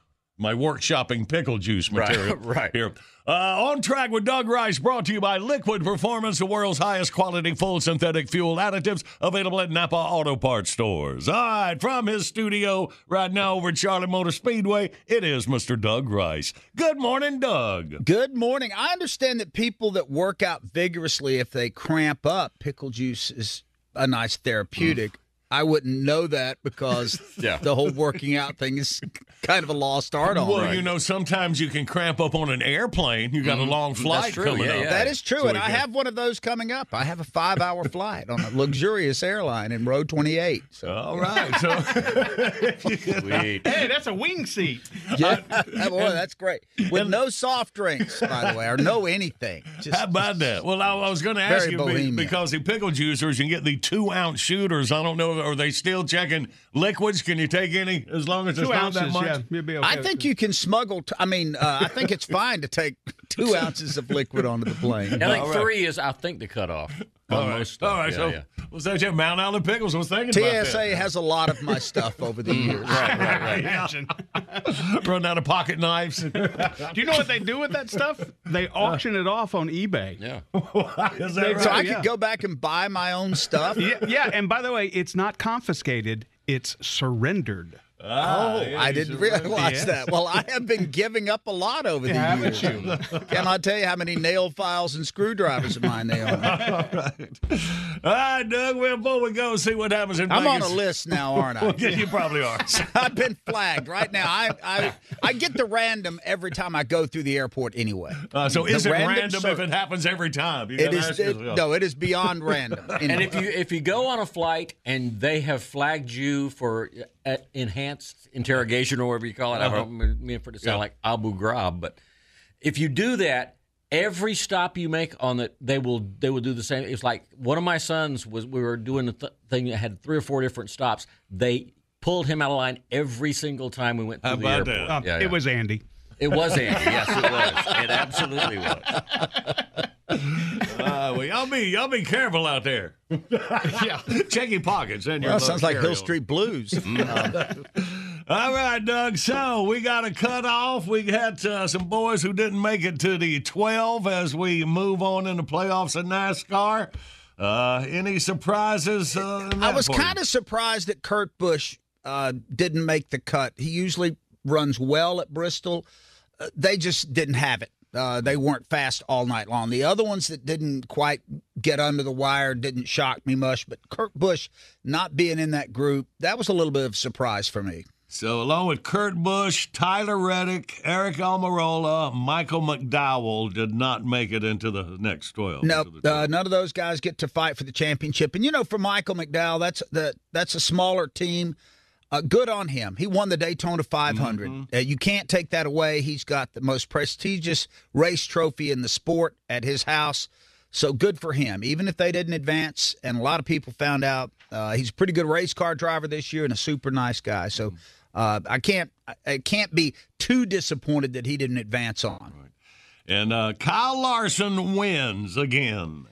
my workshopping pickle juice material right, right. here. Uh, on Track with Doug Rice, brought to you by Liquid Performance, the world's highest quality full synthetic fuel additives, available at Napa Auto Parts stores. All right, from his studio right now over at Charlotte Motor Speedway, it is Mister Doug Rice. Good morning, Doug. Good morning. I understand that people that work out vigorously, if they cramp up, pickle juice is a nice therapeutic. Mm. I wouldn't know that because yeah. the whole working out thing is kind of a lost art already. Well, right. you know, sometimes you can cramp up on an airplane. You got mm-hmm. a long flight coming yeah, up. Yeah. That is true, so and I can... have one of those coming up. I have a five-hour flight on a luxurious airline in row twenty-eight. So. All right. So. Hey, that's a wing seat. Yeah, that, boy, that's great. With no soft drinks, by the way, or no anything. Just, How about just, that? Well, I, I was going to ask you, bohemian. because the pickle juicers, you can get the two-ounce shooters. I don't know. Are they still checking liquids? Can you take any as long as it's not that much? Yeah, okay I think you can smuggle. T- I mean, uh, I think it's fine to take two ounces of liquid onto the plane. I think right. three is, I think, the cutoff. All right. Stuff. All right. Yeah, so, yeah. was that your Mount Olive Pickles? I was thinking T S A about that. T S A has a lot of my stuff over the years. right, right, right. Imagine. Run out of pocket knives. Do you know what they do with that stuff? They auction uh, it off on eBay. Yeah. Is that they, right? So I yeah. could go back and buy my own stuff? Yeah, yeah. And by the way, it's not confiscated. It's surrendered. Ah, oh, yeah, I didn't realize yes. that. Well, I have been giving up a lot over the yeah, years. Haven't you? Can I tell you how many nail files and screwdrivers of mine they are? All right. All right, Doug, well, before we go see what happens in I'm Vegas. I'm on a list now, aren't I? Well, yeah, you probably are. So I've been flagged right now. I, I I get the random every time I go through the airport anyway. Uh, so the is it random, random if it happens every time? You it is, it, no, it is beyond random. Anyway. And if you if you go on a flight and they have flagged you for uh, enhanced interrogation or whatever you call it. Uh-huh. I don't mean for it to sound yeah. like Abu Ghraib, but if you do that, every stop you make on it, they will they will do the same. It's like one of my sons was. We were doing a th- thing that had three or four different stops. They pulled him out of line every single time we went through How the about airport. That? Um, yeah, yeah. It was Andy. It was Andy. Yes, it was. It absolutely was. Uh, well, y'all be y'all be careful out there. yeah, check your pockets. And well, your sounds like Hill Street Blues. Mm. All right, Doug. So we got a cut off. We had uh, some boys who didn't make it to the twelve as we move on in the playoffs in NASCAR. Uh, any surprises? Uh, in that I was kind of surprised that Kurt Busch uh, didn't make the cut. He usually runs well at Bristol. Uh, they just didn't have it. Uh, they weren't fast all night long. The other ones that didn't quite get under the wire didn't shock me much, but Kurt Busch not being in that group, that was a little bit of a surprise for me. So along with Kurt Busch, Tyler Reddick, Eric Almirola, Michael McDowell did not make it into the next twelve. No, nope, uh, none of those guys get to fight for the championship. And, you know, for Michael McDowell, that's the, that's a smaller team. Uh, good on him. He won the Daytona five hundred. Mm-hmm. Uh, you can't take that away. He's got the most prestigious race trophy in the sport at his house. So good for him, even if they didn't advance. And a lot of people found out uh, he's a pretty good race car driver this year and a super nice guy. So uh, I can't I can't be too disappointed that he didn't advance on. Right. And uh, Kyle Larson wins again.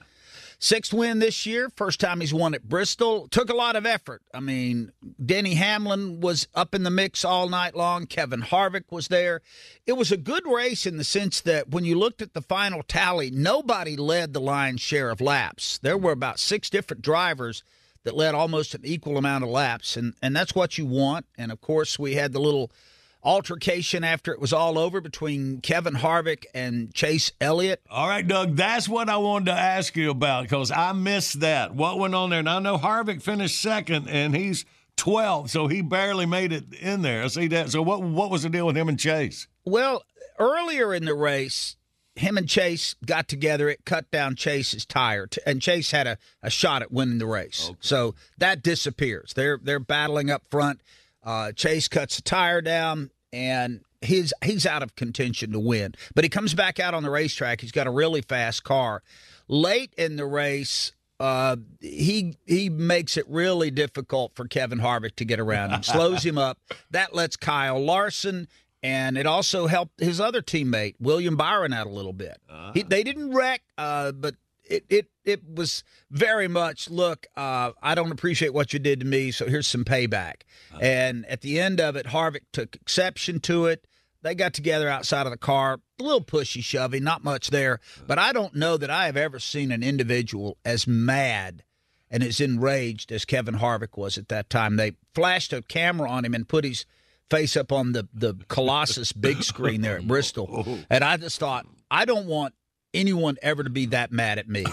Sixth win this year, first time he's won at Bristol. Took a lot of effort. I mean, Denny Hamlin was up in the mix all night long. Kevin Harvick was there. It was a good race in the sense that when you looked at the final tally, nobody led the lion's share of laps. There were about six different drivers that led almost an equal amount of laps, and, and that's what you want. And, of course, we had the little altercation after it was all over between Kevin Harvick and Chase Elliott. All right, Doug, that's what I wanted to ask you about because I missed that. What went on there? And I know Harvick finished second, and he's twelfth, so he barely made it in there. I see that. So what what was the deal with him and Chase? Well, earlier in the race, him and Chase got together. It cut down Chase's tire, and Chase had a, a shot at winning the race. Okay. So that disappears. They're they're battling up front. Uh, Chase cuts the tire down, and he's, he's out of contention to win. But he comes back out on the racetrack. He's got a really fast car. Late in the race, uh, he he makes it really difficult for Kevin Harvick to get around him, slows him up. That lets Kyle Larson, and it also helped his other teammate, William Byron, out a little bit. Uh-huh. He, they didn't wreck, uh, but it, it, it was very much, look, uh, I don't appreciate what you did to me, so here's some payback. Uh-huh. And at the end of it, Harvick took exception to it. They got together outside of the car, a little pushy-shovey, not much there. Uh-huh. But I don't know that I have ever seen an individual as mad and as enraged as Kevin Harvick was at that time. They flashed a camera on him and put his face up on the, the Colossus big screen there at Bristol. Oh. And I just thought, I don't want anyone ever to be that mad at me.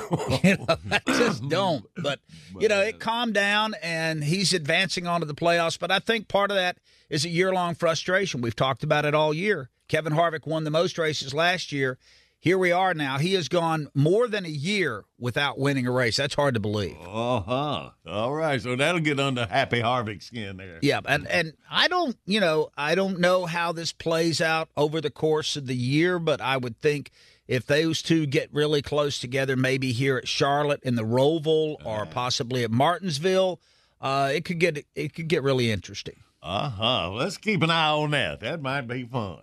You know, I just don't. But, you know, it calmed down, and he's advancing onto the playoffs. But I think part of that is a year-long frustration. We've talked about it all year. Kevin Harvick won the most races last year. Here we are now. He has gone more than a year without winning a race. That's hard to believe. Uh-huh. All right. So that'll get under Happy Harvick's skin there. Yeah. And, and I don't, you know, I don't know how this plays out over the course of the year, but I would think if those two get really close together, maybe here at Charlotte in the Roval or possibly at Martinsville, uh, it could get it could get really interesting. Uh-huh. Let's keep an eye on that. That might be fun.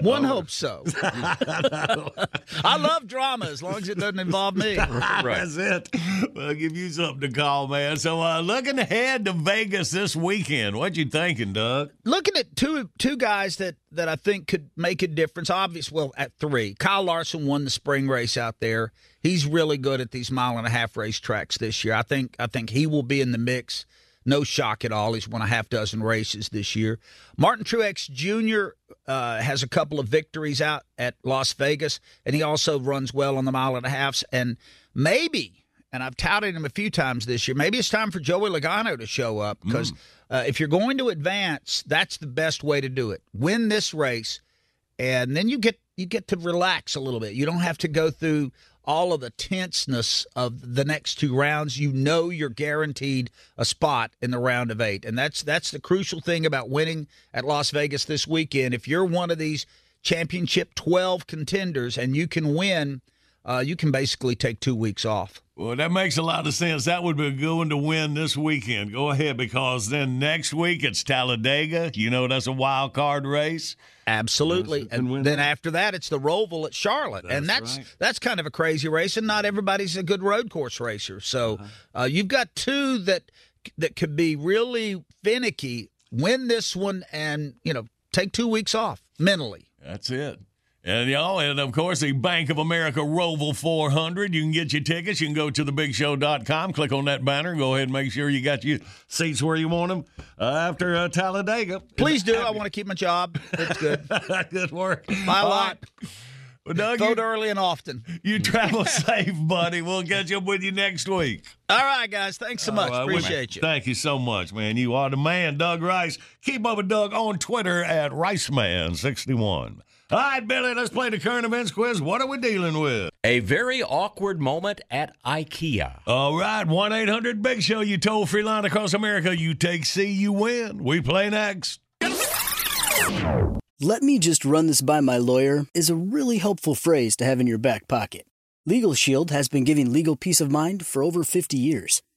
One oh. hopes so. I love drama as long as it doesn't involve me. Right. That's it. We'll give you something to call, man. So uh, looking ahead to Vegas this weekend, what you thinking, Doug? Looking at two two guys that, that I think could make a difference. Obvious, well, at three. Kyle Larson won the spring race out there. He's really good at these mile-and-a-half race tracks this year. I think I think he will be in the mix. No shock at all. He's won a half dozen races this year. Martin Truex Junior uh, has a couple of victories out at Las Vegas, and he also runs well on the mile and a halfs. And maybe, and I've touted him a few times this year, maybe it's time for Joey Logano to show up because mm. uh, if you're going to advance, that's the best way to do it. Win this race, and then you get you get to relax a little bit. You don't have to go through all of the tenseness of the next two rounds. You know you're guaranteed a spot in the round of eight. And that's that's the crucial thing about winning at Las Vegas this weekend. If you're one of these championship twelve contenders and you can win, uh, you can basically take two weeks off. Well, that makes a lot of sense. That would be going to win this weekend. Go ahead, because then next week it's Talladega. You know, that's a wild card race. Absolutely. And then that. after that, it's the Roval at Charlotte. That's and that's right. that's kind of a crazy race, and not everybody's a good road course racer. So uh, you've got two that that could be really finicky. Win this one and, you know, take two weeks off mentally. That's it. And, you know, and, of course, the Bank of America Roval four hundred. You can get your tickets. You can go to the big show dot com. Click on that banner. Go ahead and make sure you got your seats where you want them uh, after uh, Talladega. Please do. I want to keep my job. It's good. Good work. Buy a lot. Well, Doug, vote you, early and often. You travel safe, buddy. We'll catch up with you next week. All right, guys. Thanks so much. Right, Appreciate you. Thank you so much, man. You are the man, Doug Rice. Keep up with Doug on Twitter at Riceman sixty-one. All right, Billy, let's play the current events quiz. What are we dealing with? A very awkward moment at IKEA. All right, one eight hundred big show. You toll-free line across America. You take C, you win. We play next. Let me just run this by my lawyer is a really helpful phrase to have in your back pocket. LegalShield has been giving legal peace of mind for over fifty years.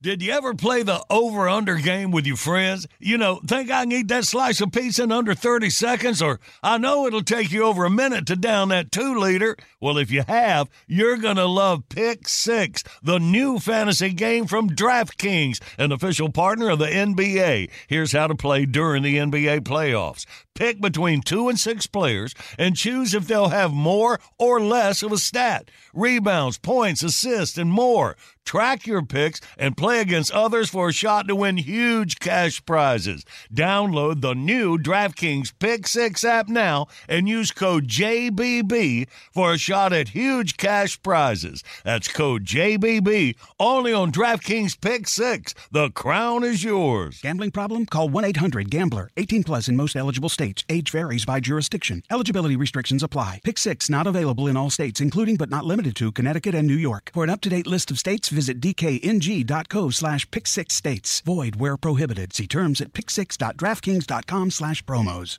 Did you ever play the over-under game with your friends? You know, think I can eat that slice of pizza in under thirty seconds? Or I know it'll take you over a minute to down that two liter. Well, if you have, you're going to love Pick Six, the new fantasy game from DraftKings, an official partner of the N B A. Here's how to play during the N B A playoffs. Pick between two and six players and choose if they'll have more or less of a stat. Rebounds, points, assists, and more. Track your picks and play against others for a shot to win huge cash prizes. Download the new DraftKings Pick Six app now and use code J B B for a shot at huge cash prizes. That's code J B B only on DraftKings Pick Six. The crown is yours. Gambling problem? Call one eight hundred gambler. eighteen plus in most eligible states. Age varies by jurisdiction. Eligibility restrictions apply. Pick Six not available in all states, including but not limited to Connecticut and New York. For an up-to-date list of states, visit dkng.co slash pick six states. Void where prohibited. See terms at pick six dot draftkings dot com slash promos.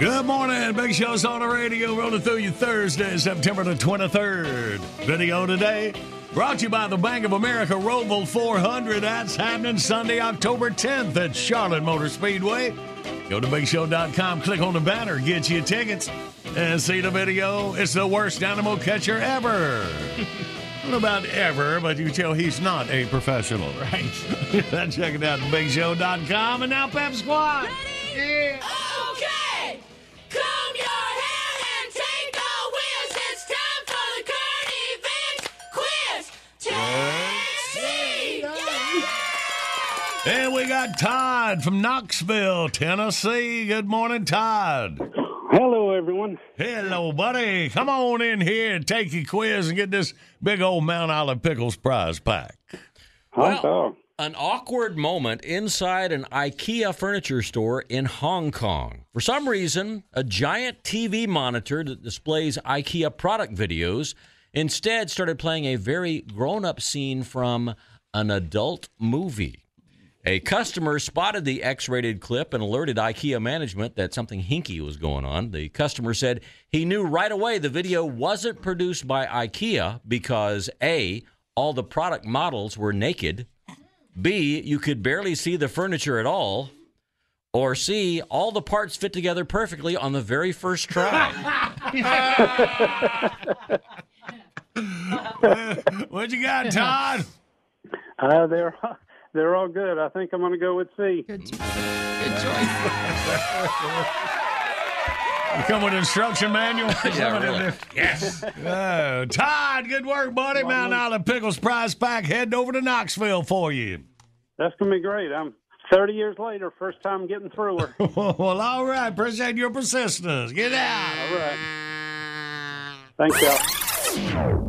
Good morning. Big Show's on the radio, rolling through you Thursday, September the twenty-third. Video today brought to you by the Bank of America Roval four hundred. That's happening Sunday, October tenth at Charlotte Motor Speedway. Go to big show dot com, click on the banner, get you tickets, and see the video. It's the worst animal catcher ever. What about ever, but you can tell he's not a professional, right? Check it out at big show dot com. And now Pep Squad. Ready? Yeah. Okay. Comb your hair and take the wheels. It's time for the current events quiz. Tennessee! Yeah! And we got Todd from Knoxville, Tennessee. Good morning, Todd. Hello, everyone. Hello, buddy. Come on in here and take your quiz and get this big old Mount Olive Pickles prize pack. Well, well, an awkward moment inside an IKEA furniture store in Hong Kong. For some reason, a giant T V monitor that displays IKEA product videos instead started playing a very grown-up scene from an adult movie. A customer spotted the X-rated clip and alerted IKEA management that something hinky was going on. The customer said he knew right away the video wasn't produced by IKEA because, A, all the product models were naked, B, you could barely see the furniture at all, or C, all the parts fit together perfectly on the very first try. What you got, Todd? Uh, they're, they're all good. I think I'm going to go with C. Good choice. Good choice. You come with an instruction manual? Yeah, really. Yes. Oh, Todd, good work, buddy. Well, Mount Olive Pickles prize pack heading over to Knoxville for you. That's going to be great. I'm thirty years later, first time getting through her. Well, all right. Appreciate your persistence. Get out. All right. Thanks, y'all.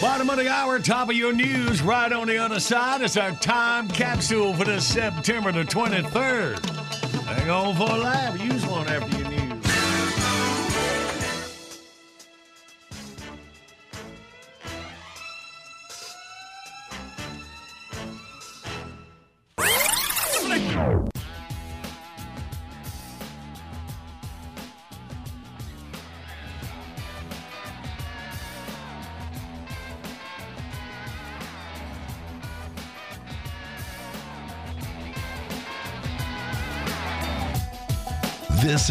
Bottom of the hour, top of your news, right on the other side. It's our time capsule for this September the twenty-third. Hang on for a laugh. Use one after your news. This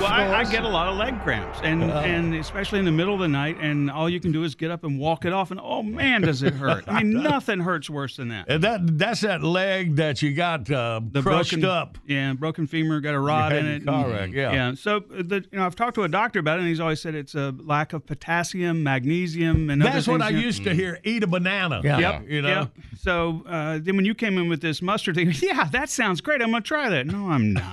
Well, I, I get a lot of leg cramps, and, uh, and especially in the middle of the night, and all you can do is get up and walk it off, and oh, man, does it hurt. I mean, nothing hurts worse than that. And that that's that leg that you got uh, the crushed broken, up. Yeah, broken femur, got a rod in it. Correct, yeah. yeah. So, the, you know, I've talked to a doctor about it, and he's always said it's a lack of potassium, magnesium, and that's other things. That's what I you know. used to hear, eat a banana. Yeah. Yep, you know. Yep. So uh, then when you came in with this mustard thing, yeah, that sounds great. I'm going to try that. No, I'm not.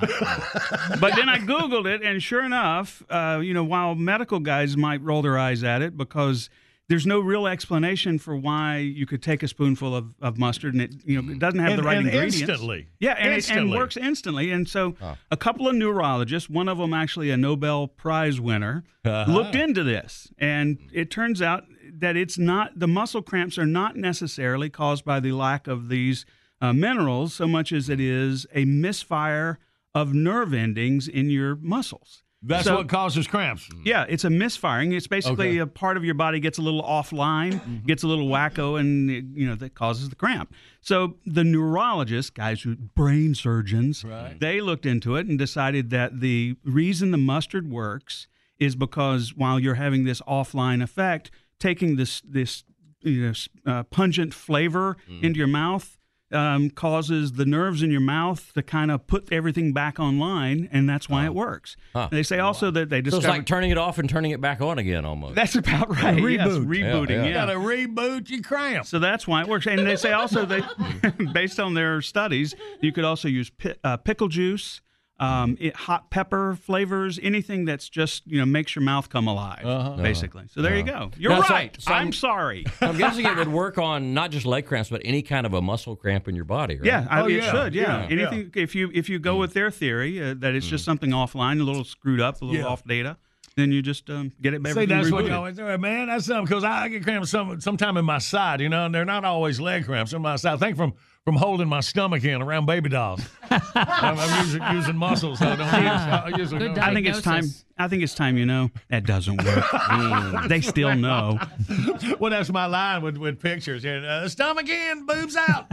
But then I Googled it, and sure enough, uh, you know, while medical guys might roll their eyes at it because there's no real explanation for why you could take a spoonful of, of mustard and it, you know, it doesn't have and, the right and ingredients. Instantly. Yeah, and instantly. It and works instantly. And so huh. a couple of neurologists, one of them actually a Nobel Prize winner, uh-huh. looked into this. And it turns out that it's not, the muscle cramps are not necessarily caused by the lack of these uh, minerals so much as it is a misfire of nerve endings in your muscles. That's so, what causes cramps. Yeah, it's a misfiring. It's basically okay. a part of your body gets a little offline, mm-hmm. gets a little wacko, and it, you know that causes the cramp. So the neurologists, guys who brain surgeons, right. they looked into it and decided that the reason the mustard works is because while you're having this offline effect, taking this this you know uh, pungent flavor mm. into your mouth. Um, causes the nerves in your mouth to kind of put everything back online, and that's why oh. it works. Huh. They say also that they discovered... So it's like turning it off and turning it back on again almost. That's about right. Reboot. Yes, rebooting, yeah. yeah. yeah. You got to reboot your cramp. So that's why it works. And they say also that, based on their studies, you could also use pi- uh, pickle juice, um, it, hot pepper flavors, anything that's just, you know, makes your mouth come alive, uh-huh. basically. So there uh-huh. you go. You're no, right. So, so I'm, I'm sorry. I'm guessing it would work on not just leg cramps, but any kind of a muscle cramp in your body, right? Yeah, oh, I, yeah. it should, yeah. yeah. Anything. Yeah. If you if you go mm. with their theory uh, that it's mm. just something offline, a little screwed up, a little yeah. off data, then you just um, get it back. See, that's what you always do, man. That's something, because I get cramps some, sometime in my side, you know, and they're not always leg cramps in my side. I think from... From holding my stomach in around baby dolls, I'm, I'm using, using muscles. So I don't use. I, use I think it's time. I think it's time. You know that doesn't work. mm. They still know. Well, that's my line with with pictures. And, uh, stomach in, boobs out.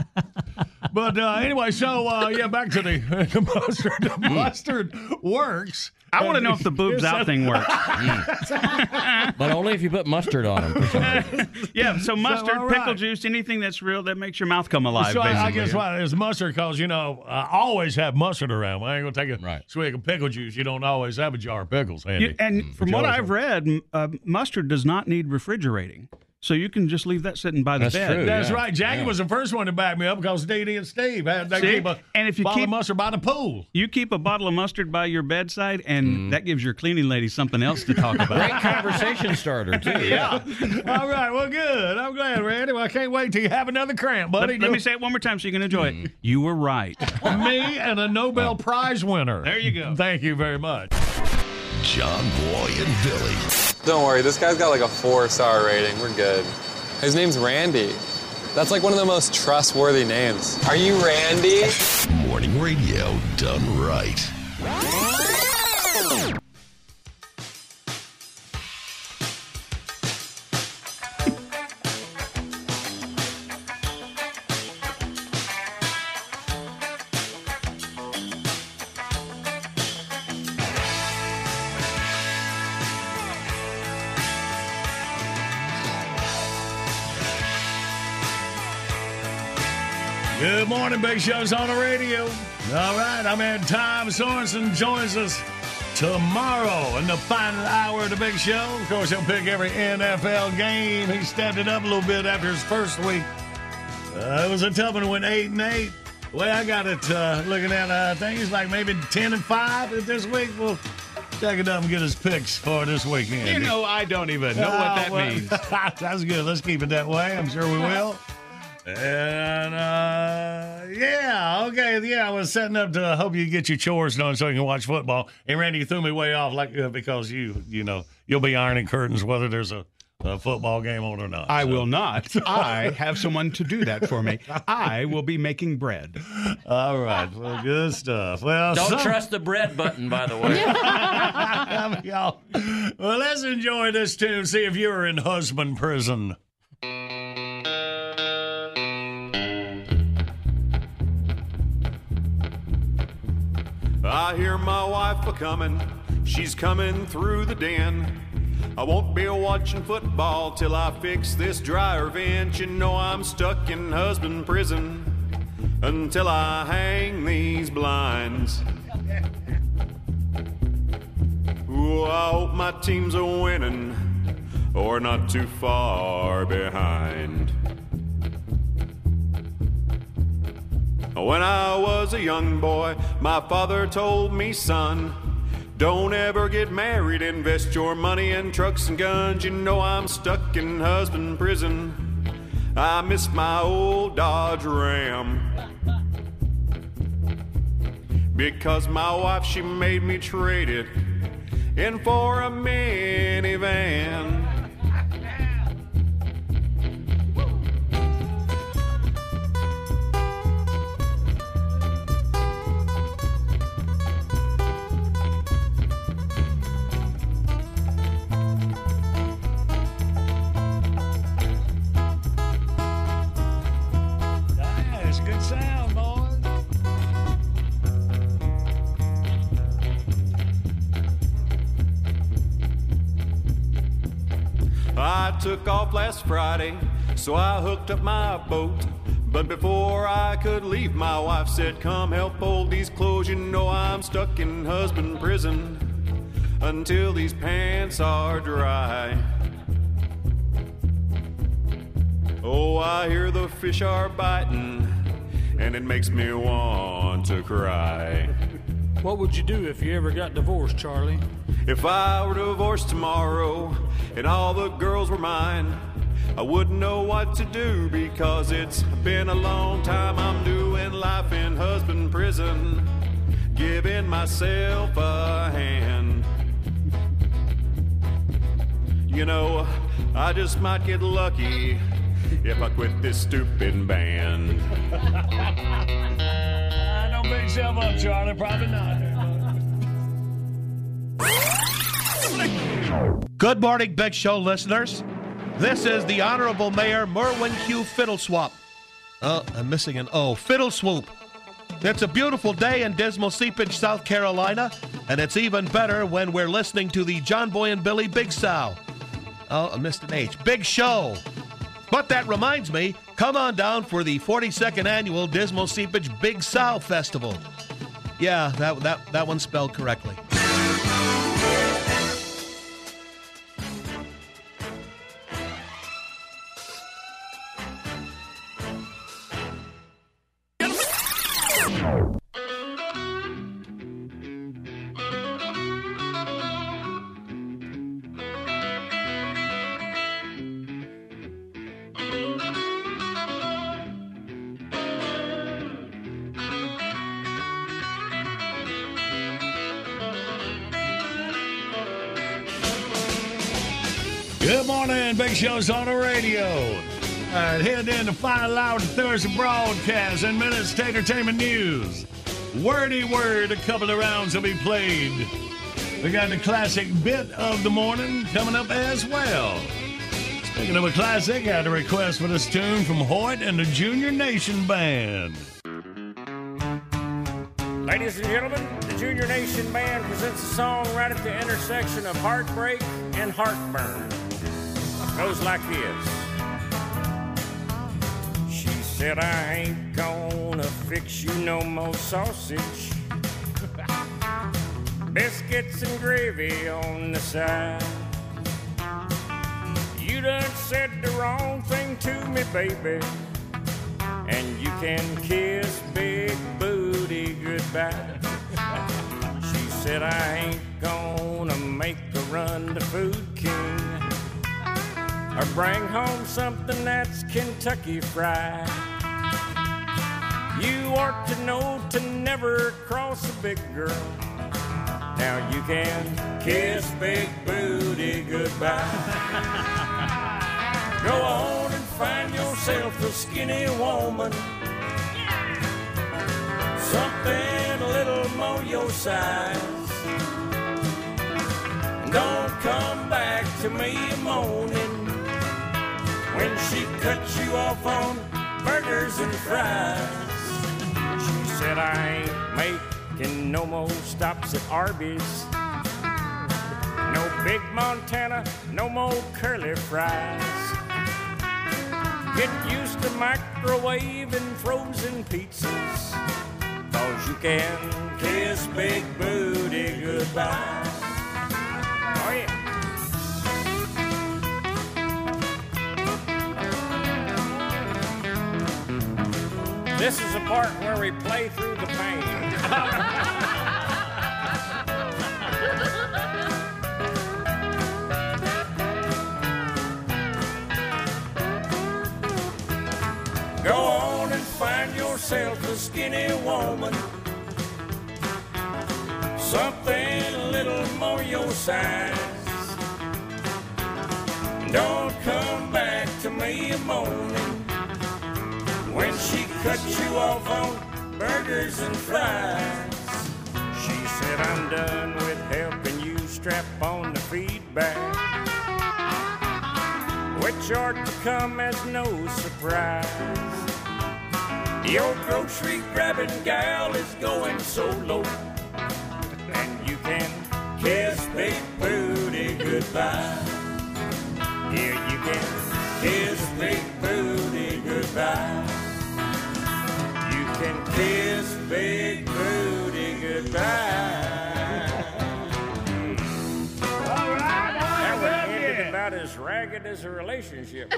But uh, anyway, so uh, yeah, back to the, uh, the mustard. The mustard works. I want to know if the boobs out thing works. Mm. But only if you put mustard on them. Yeah, so mustard, so, right. pickle juice, anything that's real that makes your mouth come alive, so basically. I guess why it's mustard, because, you know, I always have mustard around. I ain't going to take a right. swig of pickle juice. You don't always have a jar of pickles handy. You, and mm. from what I've read, uh, mustard does not need refrigerating. So you can just leave that sitting by the That's bed. True, That's yeah. right. Jackie yeah. was the first one to back me up because Dee Dee and Steve had they See? keep a and if you bottle keep, of mustard by the pool. You keep a bottle of mustard by your bedside, and mm. that gives your cleaning lady something else to talk about. Great conversation starter, too. Yeah. yeah. All right. Well, good. I'm glad, Randy. Well, I can't wait till you have another cramp, buddy. Let, let me say it one more time so you can enjoy mm. it. You were right. Me and a Nobel Prize winner. There you go. Thank you very much. John Boy and Billy. Don't worry, this guy's got like a four-star rating. We're good. His name's Randy. That's like one of the most trustworthy names. Are you Randy? Morning radio done right. Good morning, Big Show's on the radio. All right, I'm at Tom Sorensen joins us tomorrow in the final hour of the Big Show. Of course, he'll pick every N F L game. He stepped it up a little bit after his first week. Uh, it was a tough one. Went eight and eight. Well, I got it. Uh, looking at uh, things like maybe ten and five this week. We'll check it up and get his picks for this weekend. You know, I don't even know uh, what that well, means. That's good. Let's keep it that way. I'm sure we will. And, uh, yeah, okay, yeah, I was setting up to uh, hope you get your chores done so you can watch football. And, Randy, you threw me way off like uh, because, you you know, you'll be ironing curtains whether there's a, a football game on or not. I so. will not. I have someone to do that for me. I will be making bread. All right, well, good stuff. Well, Don't some... trust the bread button, by the way. Y'all. Well, let's enjoy this tune, see if you're in husband prison. I hear my wife a-comin', she's comin' through the den. I won't be watching football till I fix this dryer vent. You know I'm stuck in husband prison until I hang these blinds. Ooh, I hope my team's a-winnin' or not too far behind. When I was a young boy, my father told me, son, don't ever get married, invest your money in trucks and guns. You know I'm stuck in husband prison. I miss my old Dodge Ram. Because my wife, she made me trade it in for a minivan. I took off last Friday, so I hooked up my boat. But before I could leave, my wife said, come help fold these clothes. You know I'm stuck in husband prison until these pants are dry. Oh, I hear the fish are biting, and it makes me want to cry. What would you do if you ever got divorced, Charlie? If I were divorced tomorrow and all the girls were mine, I wouldn't know what to do because it's been a long time. I'm doing life in husband prison, giving myself a hand. You know, I just might get lucky if I quit this stupid band. I don't make yourself up, Charlie. Probably not. Good morning, Big Show listeners. This is the Honorable Mayor Merwin Q. Fiddleswap. Oh, I'm missing an O. Fiddleswoop. It's a beautiful day in dismal seepage, South Carolina, and it's even better when we're listening to the John Boy and Billy Big Sow. Oh, I missed an H. Big Show. But that reminds me, come on down for the forty-second Annual Dismal Seepage Big Sow Festival. Yeah, that, that, that one's spelled correctly. Big Show's on the radio. All right, here then the final hour of the Thursday broadcast and minutes to entertainment news. Wordy word, a couple of rounds will be played. We got the classic bit of the morning coming up as well. Speaking of a classic, I had a request for this tune from Hoyt and the Junior Nation Band. Ladies and gentlemen, the Junior Nation Band presents a song right at the intersection of heartbreak and heartburn. Goes like this. She said, I ain't gonna fix you no more sausage. Biscuits and gravy on the side. You done said the wrong thing to me, baby. And you can kiss Big Booty goodbye. She said, I ain't gonna make a run to Food King, or bring home something that's Kentucky Fried. You ought to know to never cross a big girl. Now you can kiss Big Booty goodbye. Go on and find yourself a skinny woman, something a little more your size. Don't come back to me moaning when she cut you off on burgers and fries. She said, I ain't making no more stops at Arby's. No Big Montana, no more curly fries. Get used to microwave and frozen pizzas, 'cause you can kiss Big Booty goodbye. Oh yeah. This is the part where we play through the pain. Go on and find yourself a skinny woman, something a little more your size. Don't come back to me moaning when she cut you off on burgers and fries. She said, I'm done with helping you strap on the feedback, which ought to come as no surprise. Your grocery grabbing gal is going so low, and you can kiss Big Booty goodbye. Yeah, you can kiss Big Booty goodbye. Can kiss Big Booty goodbye. All right, I love that would end about as ragged as a relationship.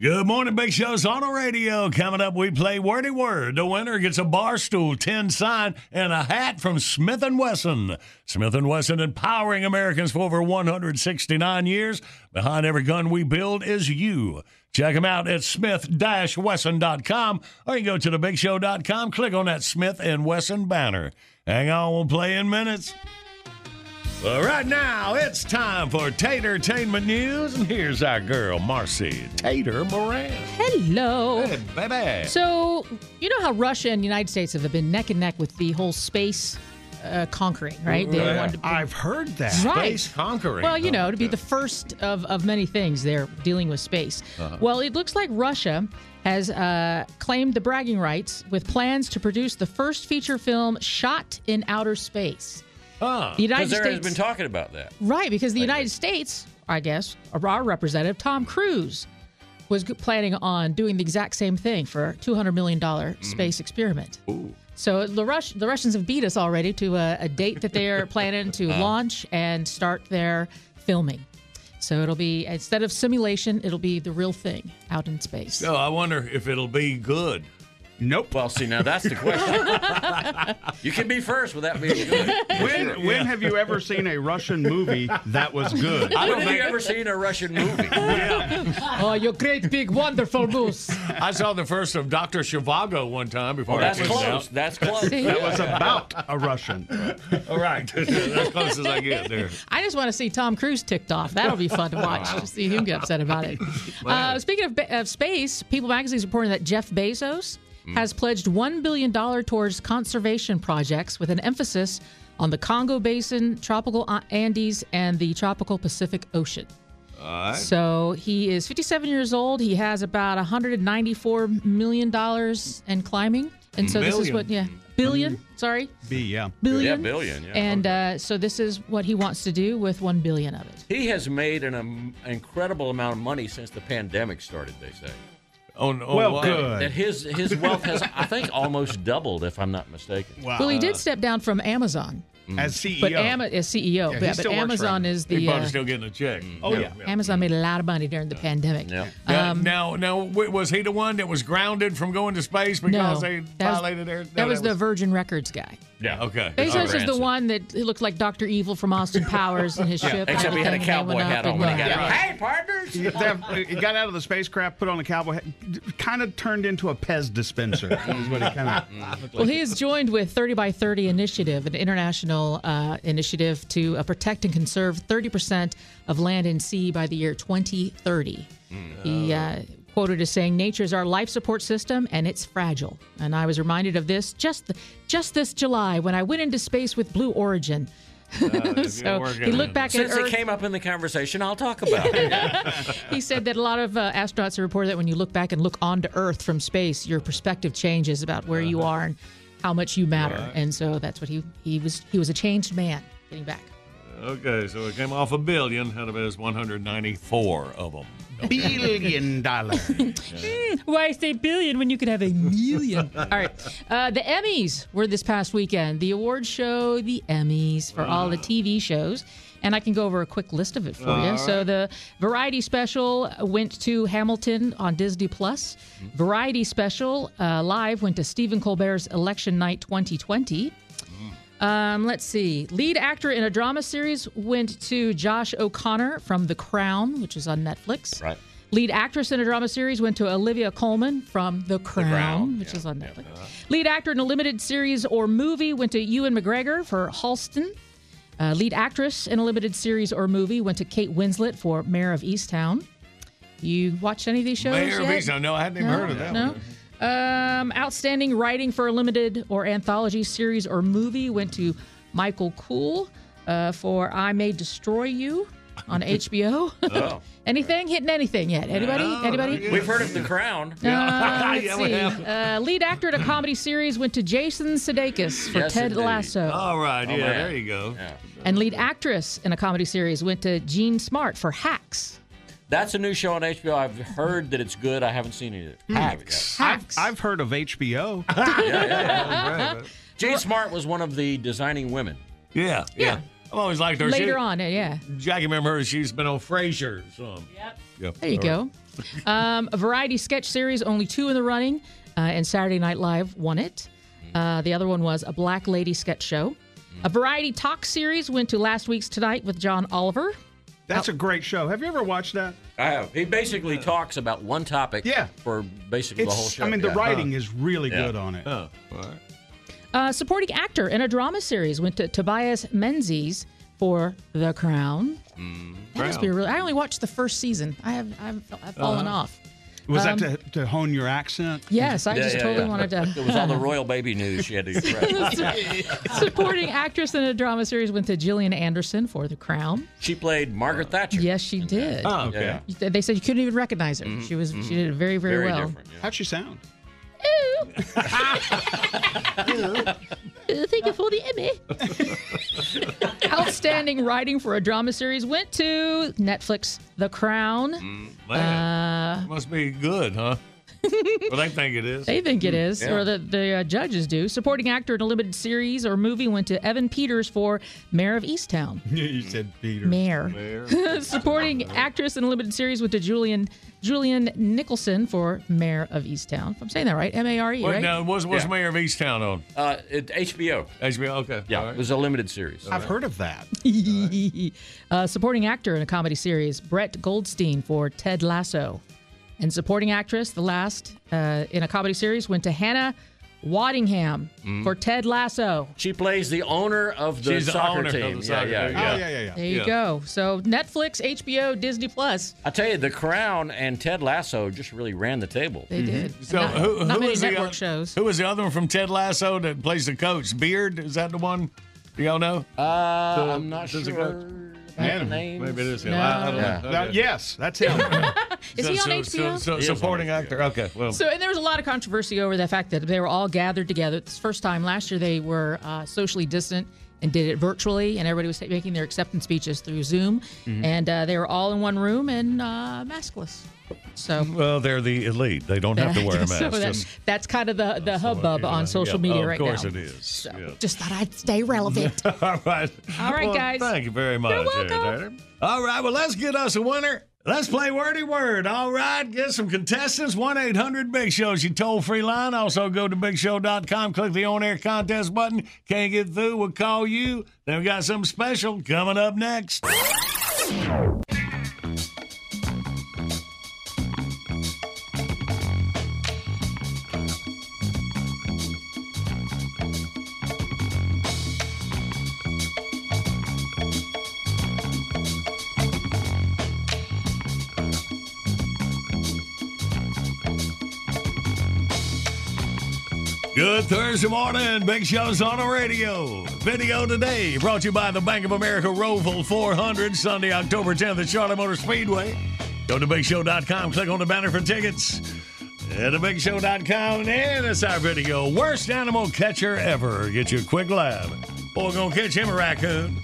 Good morning, Big Show's on the radio. Coming up, we play Wordy Word. The winner gets a bar stool, tin sign, and a hat from Smith and Wesson. Smith and Wesson, empowering Americans for over one hundred sixty-nine years. Behind every gun we build is you. Check them out at smith dash wesson dot com, or you can go to the big show dot com, click on that Smith and Wesson banner. Hang on, we'll play in minutes. But right now, it's time for Tatertainment News, and here's our girl, Marcy Tater Moran. Hello. Hey, baby. So, you know how Russia and the United States have been neck and neck with the whole space Uh, conquering, right? They yeah. wanted to be, I've heard that. Right. Space conquering. Well, you know, to be the first of, of many things, they're dealing with space. Uh-huh. Well, it looks like Russia has uh, claimed the bragging rights with plans to produce the first feature film shot in outer space. Because huh. the there has been talking about that. Right, because the like United it. States, I guess, our representative, Tom Cruise, was planning on doing the exact same thing for a two hundred million dollars mm. space experiment. Ooh. So the, Rush, the Russians have beat us already to a, a date that they are planning to um. launch and start their filming. So it'll be, instead of simulation, it'll be the real thing out in space. So I wonder if it'll be good. Nope. Well, see, now that's the question. You can be first without being good. When yeah. when have you ever seen a Russian movie that was good? I don't when have you ever seen a Russian movie? Yeah. Oh, you great, big, wonderful goose. I saw the first of Doctor Zhivago one time before oh, that's it close. Out. That's close. That was about a Russian. All right. That's as close as I get there. I just want to see Tom Cruise ticked off. That'll be fun to watch. Wow. Just see him get upset about it. Wow. Uh, speaking of, of space, People Magazine's reporting that Jeff Bezos has pledged one billion dollars towards conservation projects with an emphasis on the Congo Basin, tropical Andes, and the tropical Pacific Ocean. All right. So he is fifty-seven years old. He has about one hundred ninety-four million dollars and climbing. And so million. This is what, yeah, billion. Billion, mm. sorry. B, yeah. Billion. Yeah, billion. Yeah. And okay. uh, so this is what he wants to do with one billion of it. He has made an um, incredible amount of money since the pandemic started, they say. Oh, no. Well, wow. good. That his, his wealth has, I think, almost doubled, if I'm not mistaken. Wow. Well, he did step down from Amazon. As C E O. But Ama- as C E O. Yeah, yeah, but Amazon is the... Everybody's uh, still getting a check. Oh, yeah. yeah. Amazon yeah. made a lot of money during the yeah. pandemic. Yeah. Um, now, now, now, was he the one that was grounded from going to space because no, they violated their... No, that, that was, was the Virgin Records guy. Yeah, okay. Bezos is the one that he looked like Doctor Evil from Austin Powers in his yeah. ship. Except he had a cowboy hat on when he got out. Right. Hey, partners! He got out of the spacecraft, put on a cowboy hat, kind of turned into a Pez dispenser. Is what he kinda looked like. Well, he has joined with thirty by thirty Initiative, an international uh, initiative to uh, protect and conserve thirty percent of land and sea by the year twenty thirty. Mm. He... Uh, quoted as saying, nature is our life support system, and it's fragile. And I was reminded of this just the, just this July when I went into space with Blue Origin. Uh, so he looked back Since at Earth. Since it came up in the conversation, I'll talk about it. He said that a lot of uh, astronauts have reported that when you look back and look onto Earth from space, your perspective changes about where you are and how much you matter. Right. And so that's what he, he was. He was a changed man getting back. Okay, so it came off a billion out of his one hundred ninety-four of them. Okay. Billion dollars. mm, why say billion when you could have a million? All right. Uh, the Emmys were this past weekend. The award show, the Emmys, for all the T V shows. And I can go over a quick list of it for all you. Right. So the Variety Special went to Hamilton on Disney Plus. Mm-hmm. Variety Special uh, Live went to Stephen Colbert's Election Night twenty twenty. Um, let's see. Lead actor in a drama series went to Josh O'Connor from The Crown, which is on Netflix. Right. Lead actress in a drama series went to Olivia Colman from The Crown, the Crown. which yeah. is on Netflix. Yeah. Lead actor in a limited series or movie went to Ewan McGregor for Halston. Uh, lead actress in a limited series or movie went to Kate Winslet for Mayor of Easttown. You watched any of these shows Mayor yet? of Easttown. No, I hadn't even no, heard of that no. one. Um, outstanding writing for a limited or anthology series or movie went to Michael Kuhl uh, for I May Destroy You on H B O. oh. Anything? Hitting anything yet? Anybody? No, Anybody? We've heard of The Crown. Uh, let's see. Uh, lead actor in a comedy series went to Jason Sudeikis for yes, Ted indeed. Lasso. All right. Yeah, oh, there you go. Yeah. And lead actress in a comedy series went to Jean Smart for Hacks. That's a new show on H B O. I've heard that it's good. I haven't seen it. Hacks. Hacks. I've, I've heard of H B O. yeah, yeah, yeah. Jean Smart was one of the Designing Women. Yeah, yeah. yeah. I've always liked her. Later she, on, yeah. Jackie, remember her? She's been on Frasier. So. Yep. yep. There you go. Um, a variety sketch series, only two in the running, uh, and Saturday Night Live won it. Uh, the other one was a Black Lady sketch show. A variety talk series went to last week's Tonight with John Oliver. That's a great show. Have you ever watched that? I have. He basically yeah. talks about one topic yeah. for basically it's, the whole show. I mean, the yeah. writing huh. is really yeah. good on it. Oh, all right. Uh, supporting actor in a drama series went to Tobias Menzies for The Crown. Mm, that Crown. must be a real. I only watched the first season. I have I've, I've fallen uh, off. Was um, that to, to hone your accent? Yes, I yeah, just yeah, totally yeah. wanted to. It was all the royal baby news she had to correct. Supporting actress in a drama series went to Gillian Anderson for The Crown. She played Margaret Thatcher. Yes, she did. Oh, okay. Yeah. They said you couldn't even recognize her. Mm-hmm. She was mm-hmm. she did it very, very, very well. Different, yeah. How'd she sound? Ooh. Thank you for the Emmy. Outstanding writing for a drama series went to Netflix, The Crown. Mm, man, uh, must be good, huh? Well, they think it is. They think it is, yeah. or the, the uh, judges do. Supporting actor in a limited series or movie went to Evan Peters for Mayor of Easttown. You said Peters. Mayor. Mayor. Supporting Mayor. actress in a limited series went to Julian Julian Nicholson for Mayor of Easttown. I'm saying that right? M A R E, Wait, right? Now, what's, what's yeah. Mayor of Easttown on? Uh, it, H B O. H B O, okay. Yeah, right. It was a limited series. I've right. heard of that. right. uh, supporting actor in a comedy series, Brett Goldstein for Ted Lasso. And supporting actress, the last uh, in a comedy series, went to Hannah Waddingham mm-hmm. for Ted Lasso. She plays the owner of the She's soccer the team. Of the yeah, soccer yeah, team. Yeah, yeah, yeah. Oh, yeah, yeah, yeah. There you yeah. go. So Netflix, H B O, Disney Plus. I tell you, The Crown and Ted Lasso just really ran the table. They mm-hmm. did. So not, who, who not many network the, shows. Who was the other one from Ted Lasso that plays the coach? Beard? Is that the one? Do y'all know? Uh, the, I'm not sure. Maybe it is him. No. I, I don't yeah. know. Okay. Yes, that's him. Is so, he on so, H B O? So, so supporting actor. Okay. Well. So, and there was a lot of controversy over the fact that they were all gathered together. This first time last year, they were uh, socially distant and did it virtually, and everybody was making their acceptance speeches through Zoom, mm-hmm. and uh, they were all in one room and uh, maskless. So well, they're the elite. They don't have to wear a mask. So that's, that's kind of the, the hubbub on social yeah, media right now. Of course it is. So yeah. Just thought I'd stay relevant. All right. All right, well, guys. Thank you very much. You're welcome. All right. Well, let's get us a winner. Let's play Wordy Word. All right. Get some contestants. one eight hundred big show is your toll-free line. Also go to big show dot com. Click the on-air contest button. Can't get through, we'll call you. Then we've got something special coming up next. Good Thursday morning. Big Show's on the radio. Video today brought to you by the Bank of America Roval four hundred, Sunday, October tenth at Charlotte Motor Speedway. Go to big show dot com. Click on the banner for tickets. Head to big show dot com. And it's our video. Worst animal catcher ever. Get you a quick laugh. Boy, we're going to catch him a raccoon.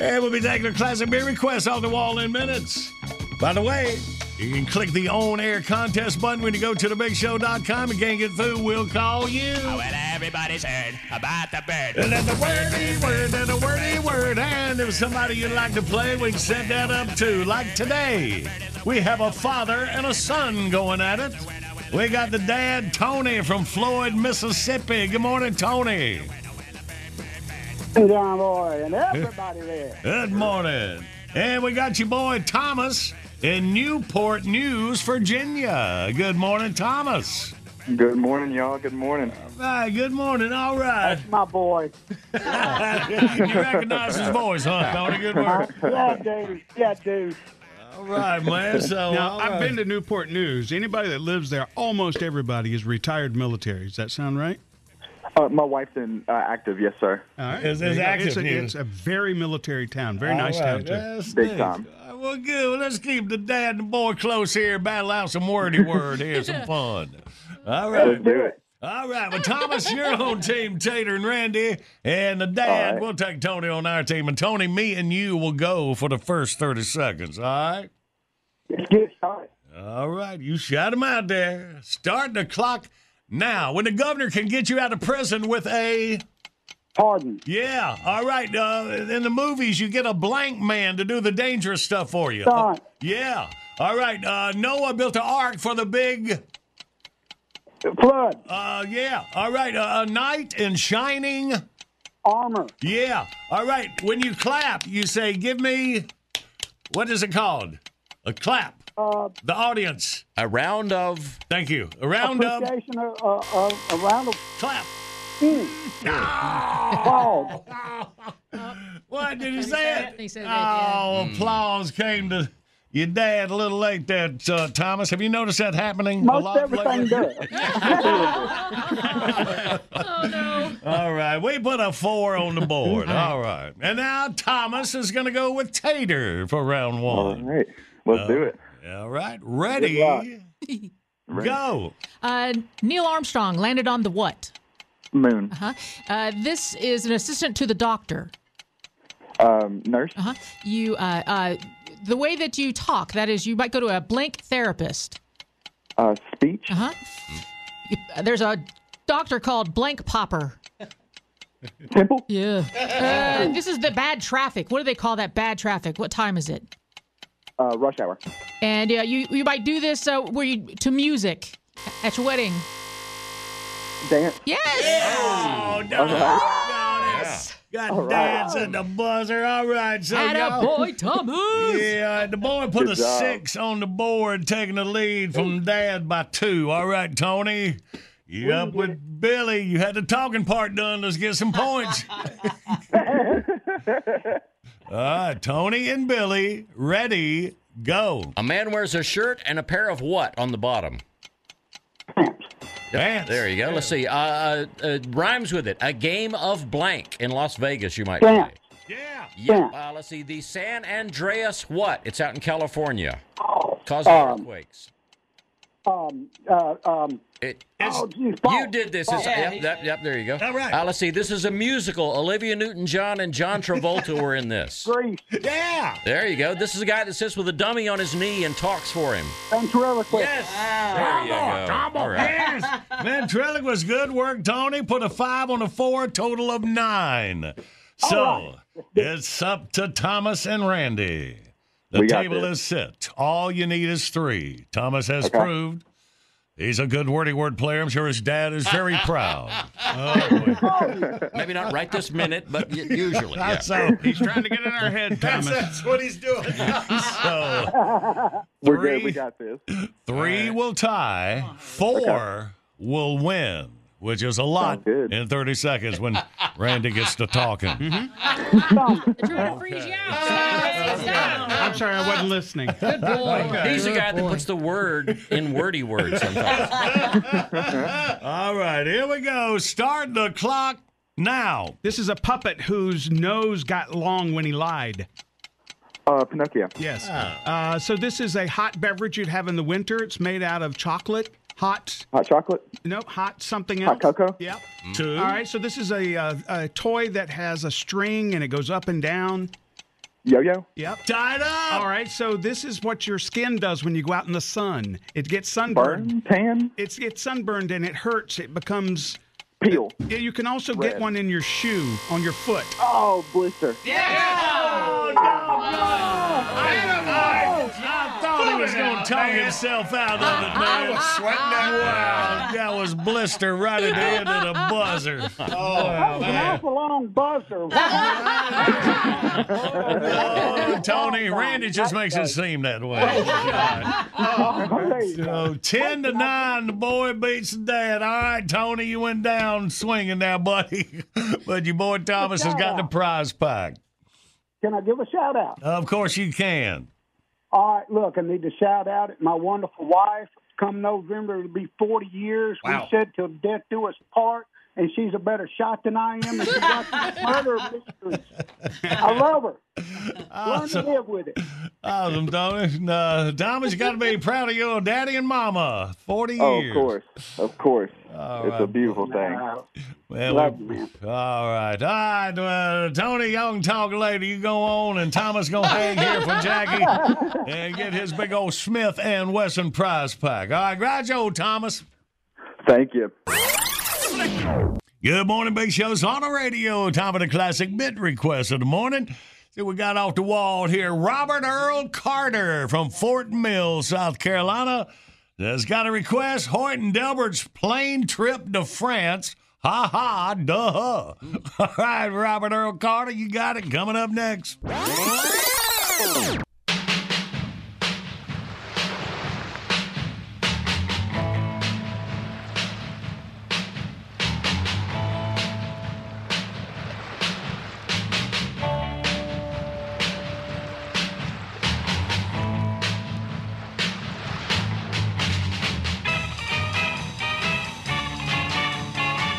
And we'll be taking a classic beer request off the wall in minutes. By the way, you can click the on-air contest button when you go to the big show dot com. Again, get through, we'll call you. Oh, well, everybody's heard about the bird. And then the wordy word, and the wordy word. And if somebody you'd like to play, we can set that up too. Like today, we have a father and a son going at it. We got the dad, Tony, from Floyd, Mississippi. Good morning, Tony. Hey, John Boy, and everybody there. Good morning. And we got your boy, Thomas, in Newport News, Virginia. Good morning, Thomas. Good morning, y'all. Good morning. All right, good morning. All right. That's my boy. You recognize his voice, huh, Tony? Good work. Yeah, dude. Yeah, dude. All right, man. So now, I've right. been to Newport News. Anybody that lives there, almost everybody is retired military. Does that sound right? Uh, my wife's in uh, active, yes, sir. All right. It's, it's, active, it's, a, yeah. it's a very military town. Very All nice right. town, too. That's Big nice. time. Right, well, good. Well, let's keep the dad and the boy close here. Battle out some wordy word here. Some fun. All right. Let's do it. All right. Well, Thomas, you're on Team Tater and Randy. And the dad, right. we'll take Tony on our team. And, Tony, me and you will go for the first thirty seconds. All right? Let's get started. All right. You shot him out there. Start the clock. Now, when the governor can get you out of prison with a... Pardon. Yeah. All right. Uh, in the movies, you get a blank man to do the dangerous stuff for you. Uh, yeah. All right. Uh, Noah built an ark for the big... Flood. Uh, yeah. All right. Uh, a knight in shining... Armor. Yeah. All right. When you clap, you say, give me... What is it called? A clap. Uh, the audience. A round of. Thank you. A round of. Or, uh, uh, a round of. Clap. Mm. Oh. Oh. What did he say? It? He said it, oh, yeah. Applause came to your dad a little late there, uh, Thomas. Have you noticed that happening Most a lot everything lately? Does. Oh, no. All right. We put a four on the board. All right. And now Thomas is going to go with Tater for round one. All right. Let's uh, do it. All right. Ready? Go. Uh, Neil Armstrong landed on the what? Moon. Uh-huh. Uh, this is an assistant to the doctor. Um, nurse. Uh-huh. You, uh, uh, the way that you talk, that is, you might go to a blank therapist. Uh, speech. Uh-huh. There's a doctor called Blank Popper. Temple? Yeah. Uh, this is the bad traffic. What do they call that bad traffic? What time is it? Uh, rush hour. And yeah, you you might do this uh, where you to music at your wedding. Dance. Yes. Yeah. Oh no! Okay. Yes. Yeah. Got right. dance at the buzzer. All right, so atta boy, Thomas. Yeah, the boy put Good a job. six on the board, taking the lead from Dad by two. All right, Tony. You up with it? Billy? You had the talking part done. Let's get some points. All right, Tony and Billy, ready, go. A man wears a shirt and a pair of what on the bottom? Pants. Yep, there you go. Yeah. Let's see. Uh, uh, uh, rhymes with it. A game of blank in Las Vegas, you might say. Yeah. Yeah. Uh, let's see. The San Andreas what? It's out in California. Oh. causing um, earthquakes. Um, uh, um, it, oh, geez, Paul, you did this. It's, yeah, yep, yep, yep, there you go. All right. Uh, let's see. This is a musical. Olivia Newton-John and John Travolta were in this. Great. Yeah. There you go. This is a guy that sits with a dummy on his knee and talks for him. Ventriloquist. Yes. Ah, there Tom you go. Tom All right. Yes. Ventriloquist. Good work, Tony. Put a five on a four, total of nine. So right. It's up to Thomas and Randy. The we table is set. All you need is three. Thomas has okay. proved he's a good wordy word player. I'm sure his dad is very proud. Oh, maybe not right this minute, but usually. Yeah. So he's trying to get in our head, Thomas. That's, that's what he's doing. So we're three, good. We got this. Three right. will tie. Four okay. will win, which is a lot in thirty seconds when Randy gets to talking. Mm-hmm. They're trying to freeze you out. I'm sorry, I wasn't listening. Good boy. Okay. He's the guy that puts the word in wordy words sometimes. All right, here we go. Start the clock now. This is a puppet whose nose got long when he lied. Uh, Pinocchio. Yes. Ah. Uh, so this is a hot beverage you'd have in the winter. It's made out of chocolate. Hot. Hot chocolate? Nope, hot something else. Hot cocoa? Yep. Mm. Two. All right, so this is a, a, a toy that has a string and it goes up and down. Yo-yo? Yep. Tied up! All right, so this is what your skin does when you go out in the sun. It gets sunburned. Burn? Tan? It's, it's sunburned and it hurts. It becomes... Peel. Yeah, you can also Red. Get one in your shoe, on your foot. Oh, blister. Yeah! Oh, no, no! I don't know! I thought he was going to tongue himself out of it, man. I was sweating that. Wow, that was blister right at the end of the buzzer. Oh, that was man. An awful long buzzer. Oh, Tony, Randy just makes it seem that way. Oh, so ten to nine, the boy beats the dad. All right, Tony, you went down swinging now, buddy. But your boy Thomas has got the prize pack. Can I give a shout out? Of course you can. All right, look, I need to shout out at my wonderful wife. Come November, it'll be forty years. Wow. We said till death do us part, and she's a better shot than I am. And she got the murder of mysteries. I love her. Awesome. Learn to live with it. Awesome, Thomas. Uh, Thomas, you got to be proud of your daddy and mama. forty years. Oh, of course. Of course. All it's right. a beautiful thing. Wow. Well, love you, man. All right. All right, uh, Tony, y'all can talk later. You go on, and Thomas going to hang here for Jackie and get his big old Smith and Wesson prize pack. All right, gradio, Thomas. Thank you. Good morning, Big Show's on the radio. Time for the classic bit request of the morning. See, we got off the wall here. Robert Earl Carter from Fort Mill, South Carolina, has got a request. Hoyt and Delbert's plane trip to France. Ha ha, duh. All right, Robert Earl Carter, you got it. Coming up next.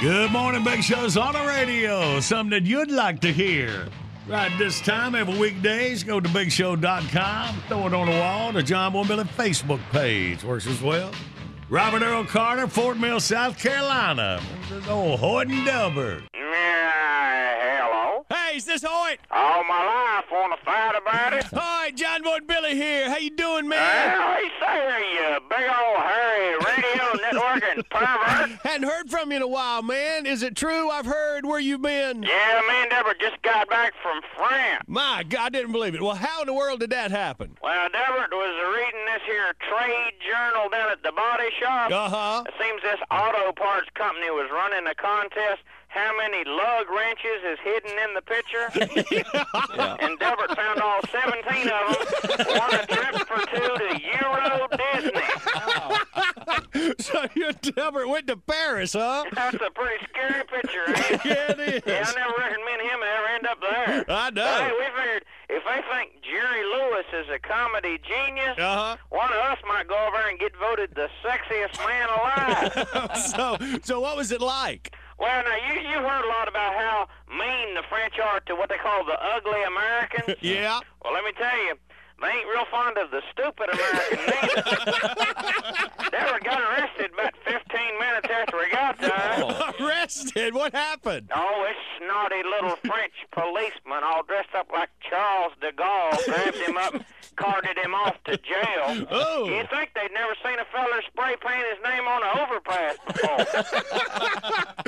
Good morning, Big Show's on the radio. Something that you'd like to hear. Right this time, every weekdays, go to big show dot com. Throw it on the wall. The John Boy and Billy Facebook page works as well. Robert Earl Carter, Fort Mill, South Carolina. This old Hoyt and Delbert. Hello. Hey, is this Hoyt? All my life on the fight about it. All right, John Boy and Billy here. How you doing, man? Well, hey, sir, you big old hairy radio network and pervert. Hadn't heard from you in a while, man. Is it true? I've heard where you've been. Yeah, me and Deborah just got back from France. My God, I didn't believe it. Well, how in the world did that happen? Well, Deborah was reading this here trade journal down at the body shop. Uh-huh. It seems this auto parts company was running a contest. How many lug wrenches is hidden in the picture? Yeah. And Delbert found all seventeen of them. Won a trip for two to Euro Disney. Oh. So your Delbert went to Paris, huh? That's a pretty scary picture, eh? Yeah, it is. Yeah, I never reckoned me and him would ever end up there. I know. But, hey, we figured if they think Jerry Lewis is a comedy genius, uh-huh. one of us might go over and get voted the sexiest man alive. so, so what was it like? Well, now, you, you heard a lot about how mean the French are to what they call the ugly Americans. Yeah. Well, let me tell you, they ain't real fond of the stupid Americans Never got arrested about fifteen minutes after we got there. Oh. Arrested? What happened? Oh, this snotty little French policeman all dressed up like Charles de Gaulle grabbed him up and carted him off to jail. Oh. You'd think they'd never seen a fella spray paint his name on an overpass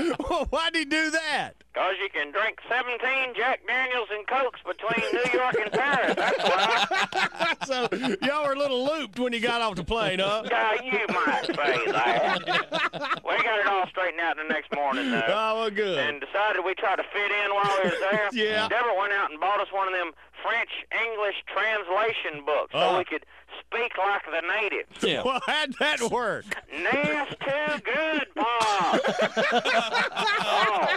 before. Well, why'd he do that? Because you can drink seventeen Jack Daniels and Cokes between New York and Paris. That's why. So y'all were a little looped when you got off the plane, huh? Uh, you might say that. We got it all straightened out the next morning, though. Oh, well, good. And decided we'd try to fit in while we were there. Yeah. Deborah went out and bought us one of them French-English translation books so uh. we could speak like the native. Yeah. Well, how'd that work? That's too good, Bob. Oh.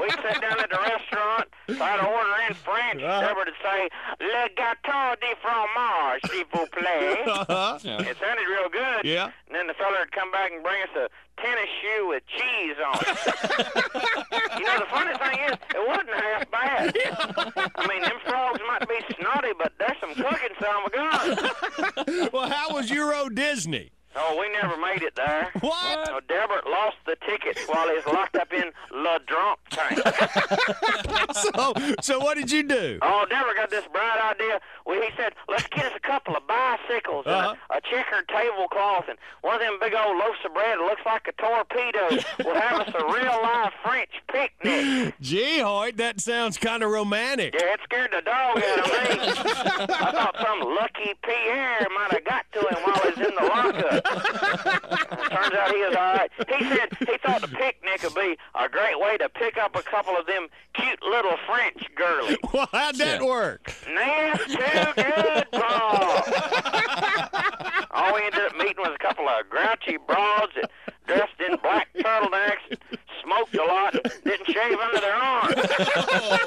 We sat down at the restaurant, tried to order in French. Uh-huh. Deborah would say, Le gâteau de fromage, s'il vous plaît. Uh-huh. Yeah. It sounded real good. Yeah. And then the fella would come back and bring us a tennis shoe with cheese on it. You know, the funny thing is, it wasn't half bad. Yeah. I mean, them frogs might be snotty, but there's some cooking some gone. Well, how was Euro Disney? Oh, we never made it there. What? So Deborah lost the tickets while he was locked up in La Drunk Tank. so, so what did you do? Oh, Deborah got this bright idea. Well, he said, let's get us a couple of bicycles uh-huh. and a, a checkered tablecloth and one of them big old loaves of bread that looks like a torpedo. We'll have us a real-life French picnic. Gee, Hoyt, that sounds kind of romantic. Yeah, it scared the dog out of me. I thought some lucky Pierre might have got to him while he was in the lockup. Turns out he was all right. He said he thought the picnic would be a great way to pick up a couple of them cute little French girlies. Well, how'd that yeah. work? That's too good, Paul. All we ended up meeting was a couple of grouchy broads that dressed in black turtlenecks, smoked a lot, and didn't shave under their arms. Oh.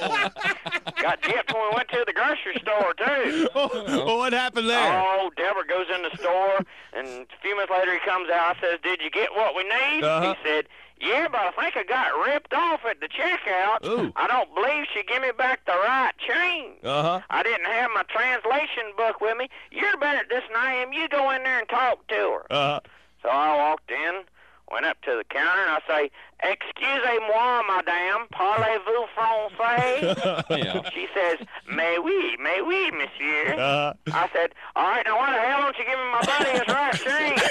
Got gypped when we went to the grocery store, too. Oh, well, what happened there? Oh, Deborah goes in the store, and a few minutes later he comes out and says, did you get what we need? Uh-huh. He said, yeah, but I think I got ripped off at the checkout. Ooh. I don't believe she gave me back the right change. Uh-huh. I didn't have my translation book with me. You're better at this than I am. You go in there and talk to her. Uh-huh. So I walked in, went up to the counter, and I say, excusez-moi, madame, parlez-vous français? Yeah. She says, mais oui, mais oui, monsieur. Uh, I said, all right, now why the hell don't you give him my buddy his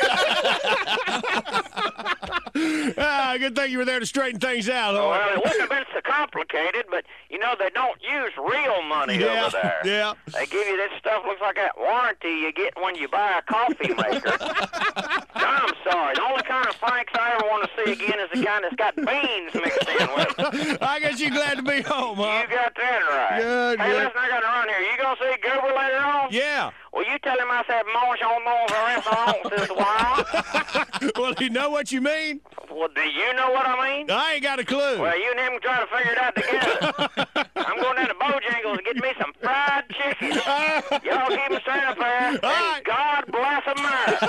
right change? Ah, good thing you were there to straighten things out. Huh? Well, it wouldn't have been so complicated, but, you know, they don't use real money yeah, over there. Yeah. They give you this stuff looks like that warranty you get when you buy a coffee maker. I'm sorry. The only kind of Franks I ever want to see again is the kind that's got beans mixed in with it. I guess you're glad to be home, huh? You got that right. Good, hey, good. Listen, I got to run here. You going to see Goober later on? Yeah. Well, you tell him I said mange on mange restaurant this while. Well, he know what you mean. Well, do you know what I mean? I ain't got a clue. Well, you and him can try to figure it out together. I'm going down to Bojangles and get me some fried chicken. Y'all keep them straight up there. And right. God bless America.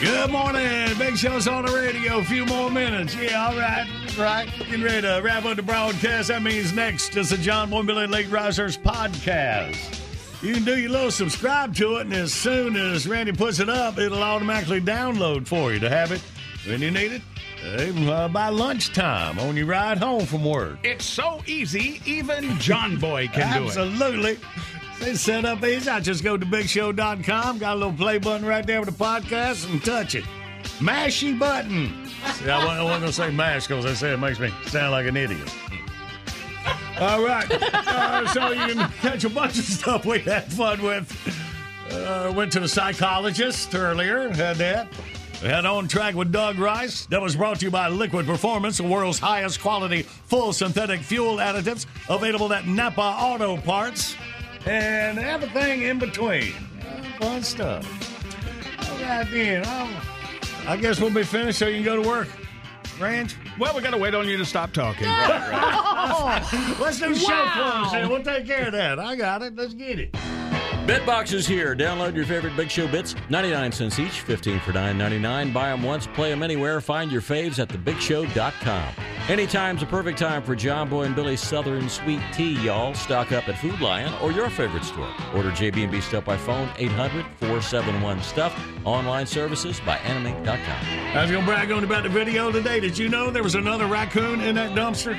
Good morning. Big Show's on the radio. A few more minutes. Yeah, all right. Right. Getting ready to wrap up the broadcast. That means next is the John Boy and Billy Late Risers podcast. You can do your little subscribe to it, and as soon as Randy puts it up, it'll automatically download for you to have it when you need it. Uh, by lunchtime on your ride home from work. It's so easy, even John Boy can Absolutely. do it. Absolutely. They set up easy. I just go to big show dot com, got a little play button right there with the podcast, and touch it. Mashy button. See, I wasn't going to say mash because I said it makes me sound like an idiot. All right. Uh, so you can catch a bunch of stuff we had fun with. Uh, went to the psychologist earlier, had that. We had On Track with Doug Rice. That was brought to you by Liquid Performance, the world's highest quality full synthetic fuel additives, available at Napa Auto Parts, and everything in between. Fun stuff. All right, then. I'll, I guess we'll be finished so you can go to work. Ranch? Well, we got to wait on you to stop talking. No. Right, right. Let's do wow. show close and we'll take care of that. I got it. Let's get it. BitBox is here. Download your favorite Big Show bits. ninety-nine cents each, fifteen for nine ninety-nine. Buy them once, play them anywhere. Find your faves at the big show dot com. Anytime's a perfect time for John Boy and Billy's Southern Sweet Tea, y'all. Stock up at Food Lion or your favorite store. Order J B and B Stuff by phone, eight hundred four seven one stuff. Online services by animate dot com. I was going to brag on about the video today. Did you know there was another raccoon in that dumpster?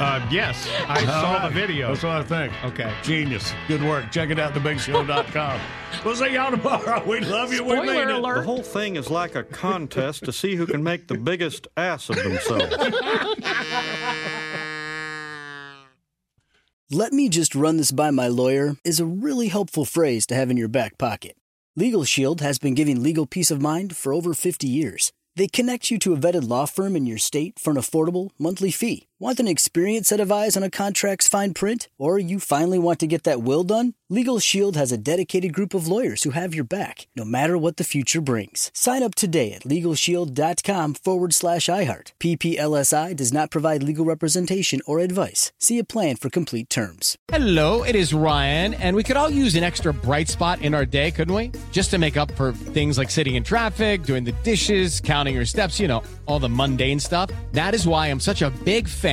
Uh, yes, I saw right. the video. That's what I think. Okay. Genius. Good work. Check it out, the big show dot com. We'll see y'all tomorrow. We love you. Spoiler we mean alert. It. The whole thing is like a contest to see who can make the biggest ass of themselves. Let me just run this by my lawyer is a really helpful phrase to have in your back pocket. LegalShield has been giving legal peace of mind for over fifty years. They connect you to a vetted law firm in your state for an affordable monthly fee. Want an experienced set of eyes on a contract's fine print? Or you finally want to get that will done? Legal Shield has a dedicated group of lawyers who have your back, no matter what the future brings. Sign up today at LegalShield.com forward slash iHeart. P P L S I does not provide legal representation or advice. See a plan for complete terms. Hello, it is Ryan, and we could all use an extra bright spot in our day, couldn't we? Just to make up for things like sitting in traffic, doing the dishes, counting your steps, you know, all the mundane stuff. That is why I'm such a big fan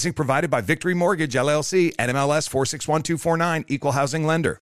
provided by Victory Mortgage, L L C, N M L S four six one two four nine, Equal Housing Lender.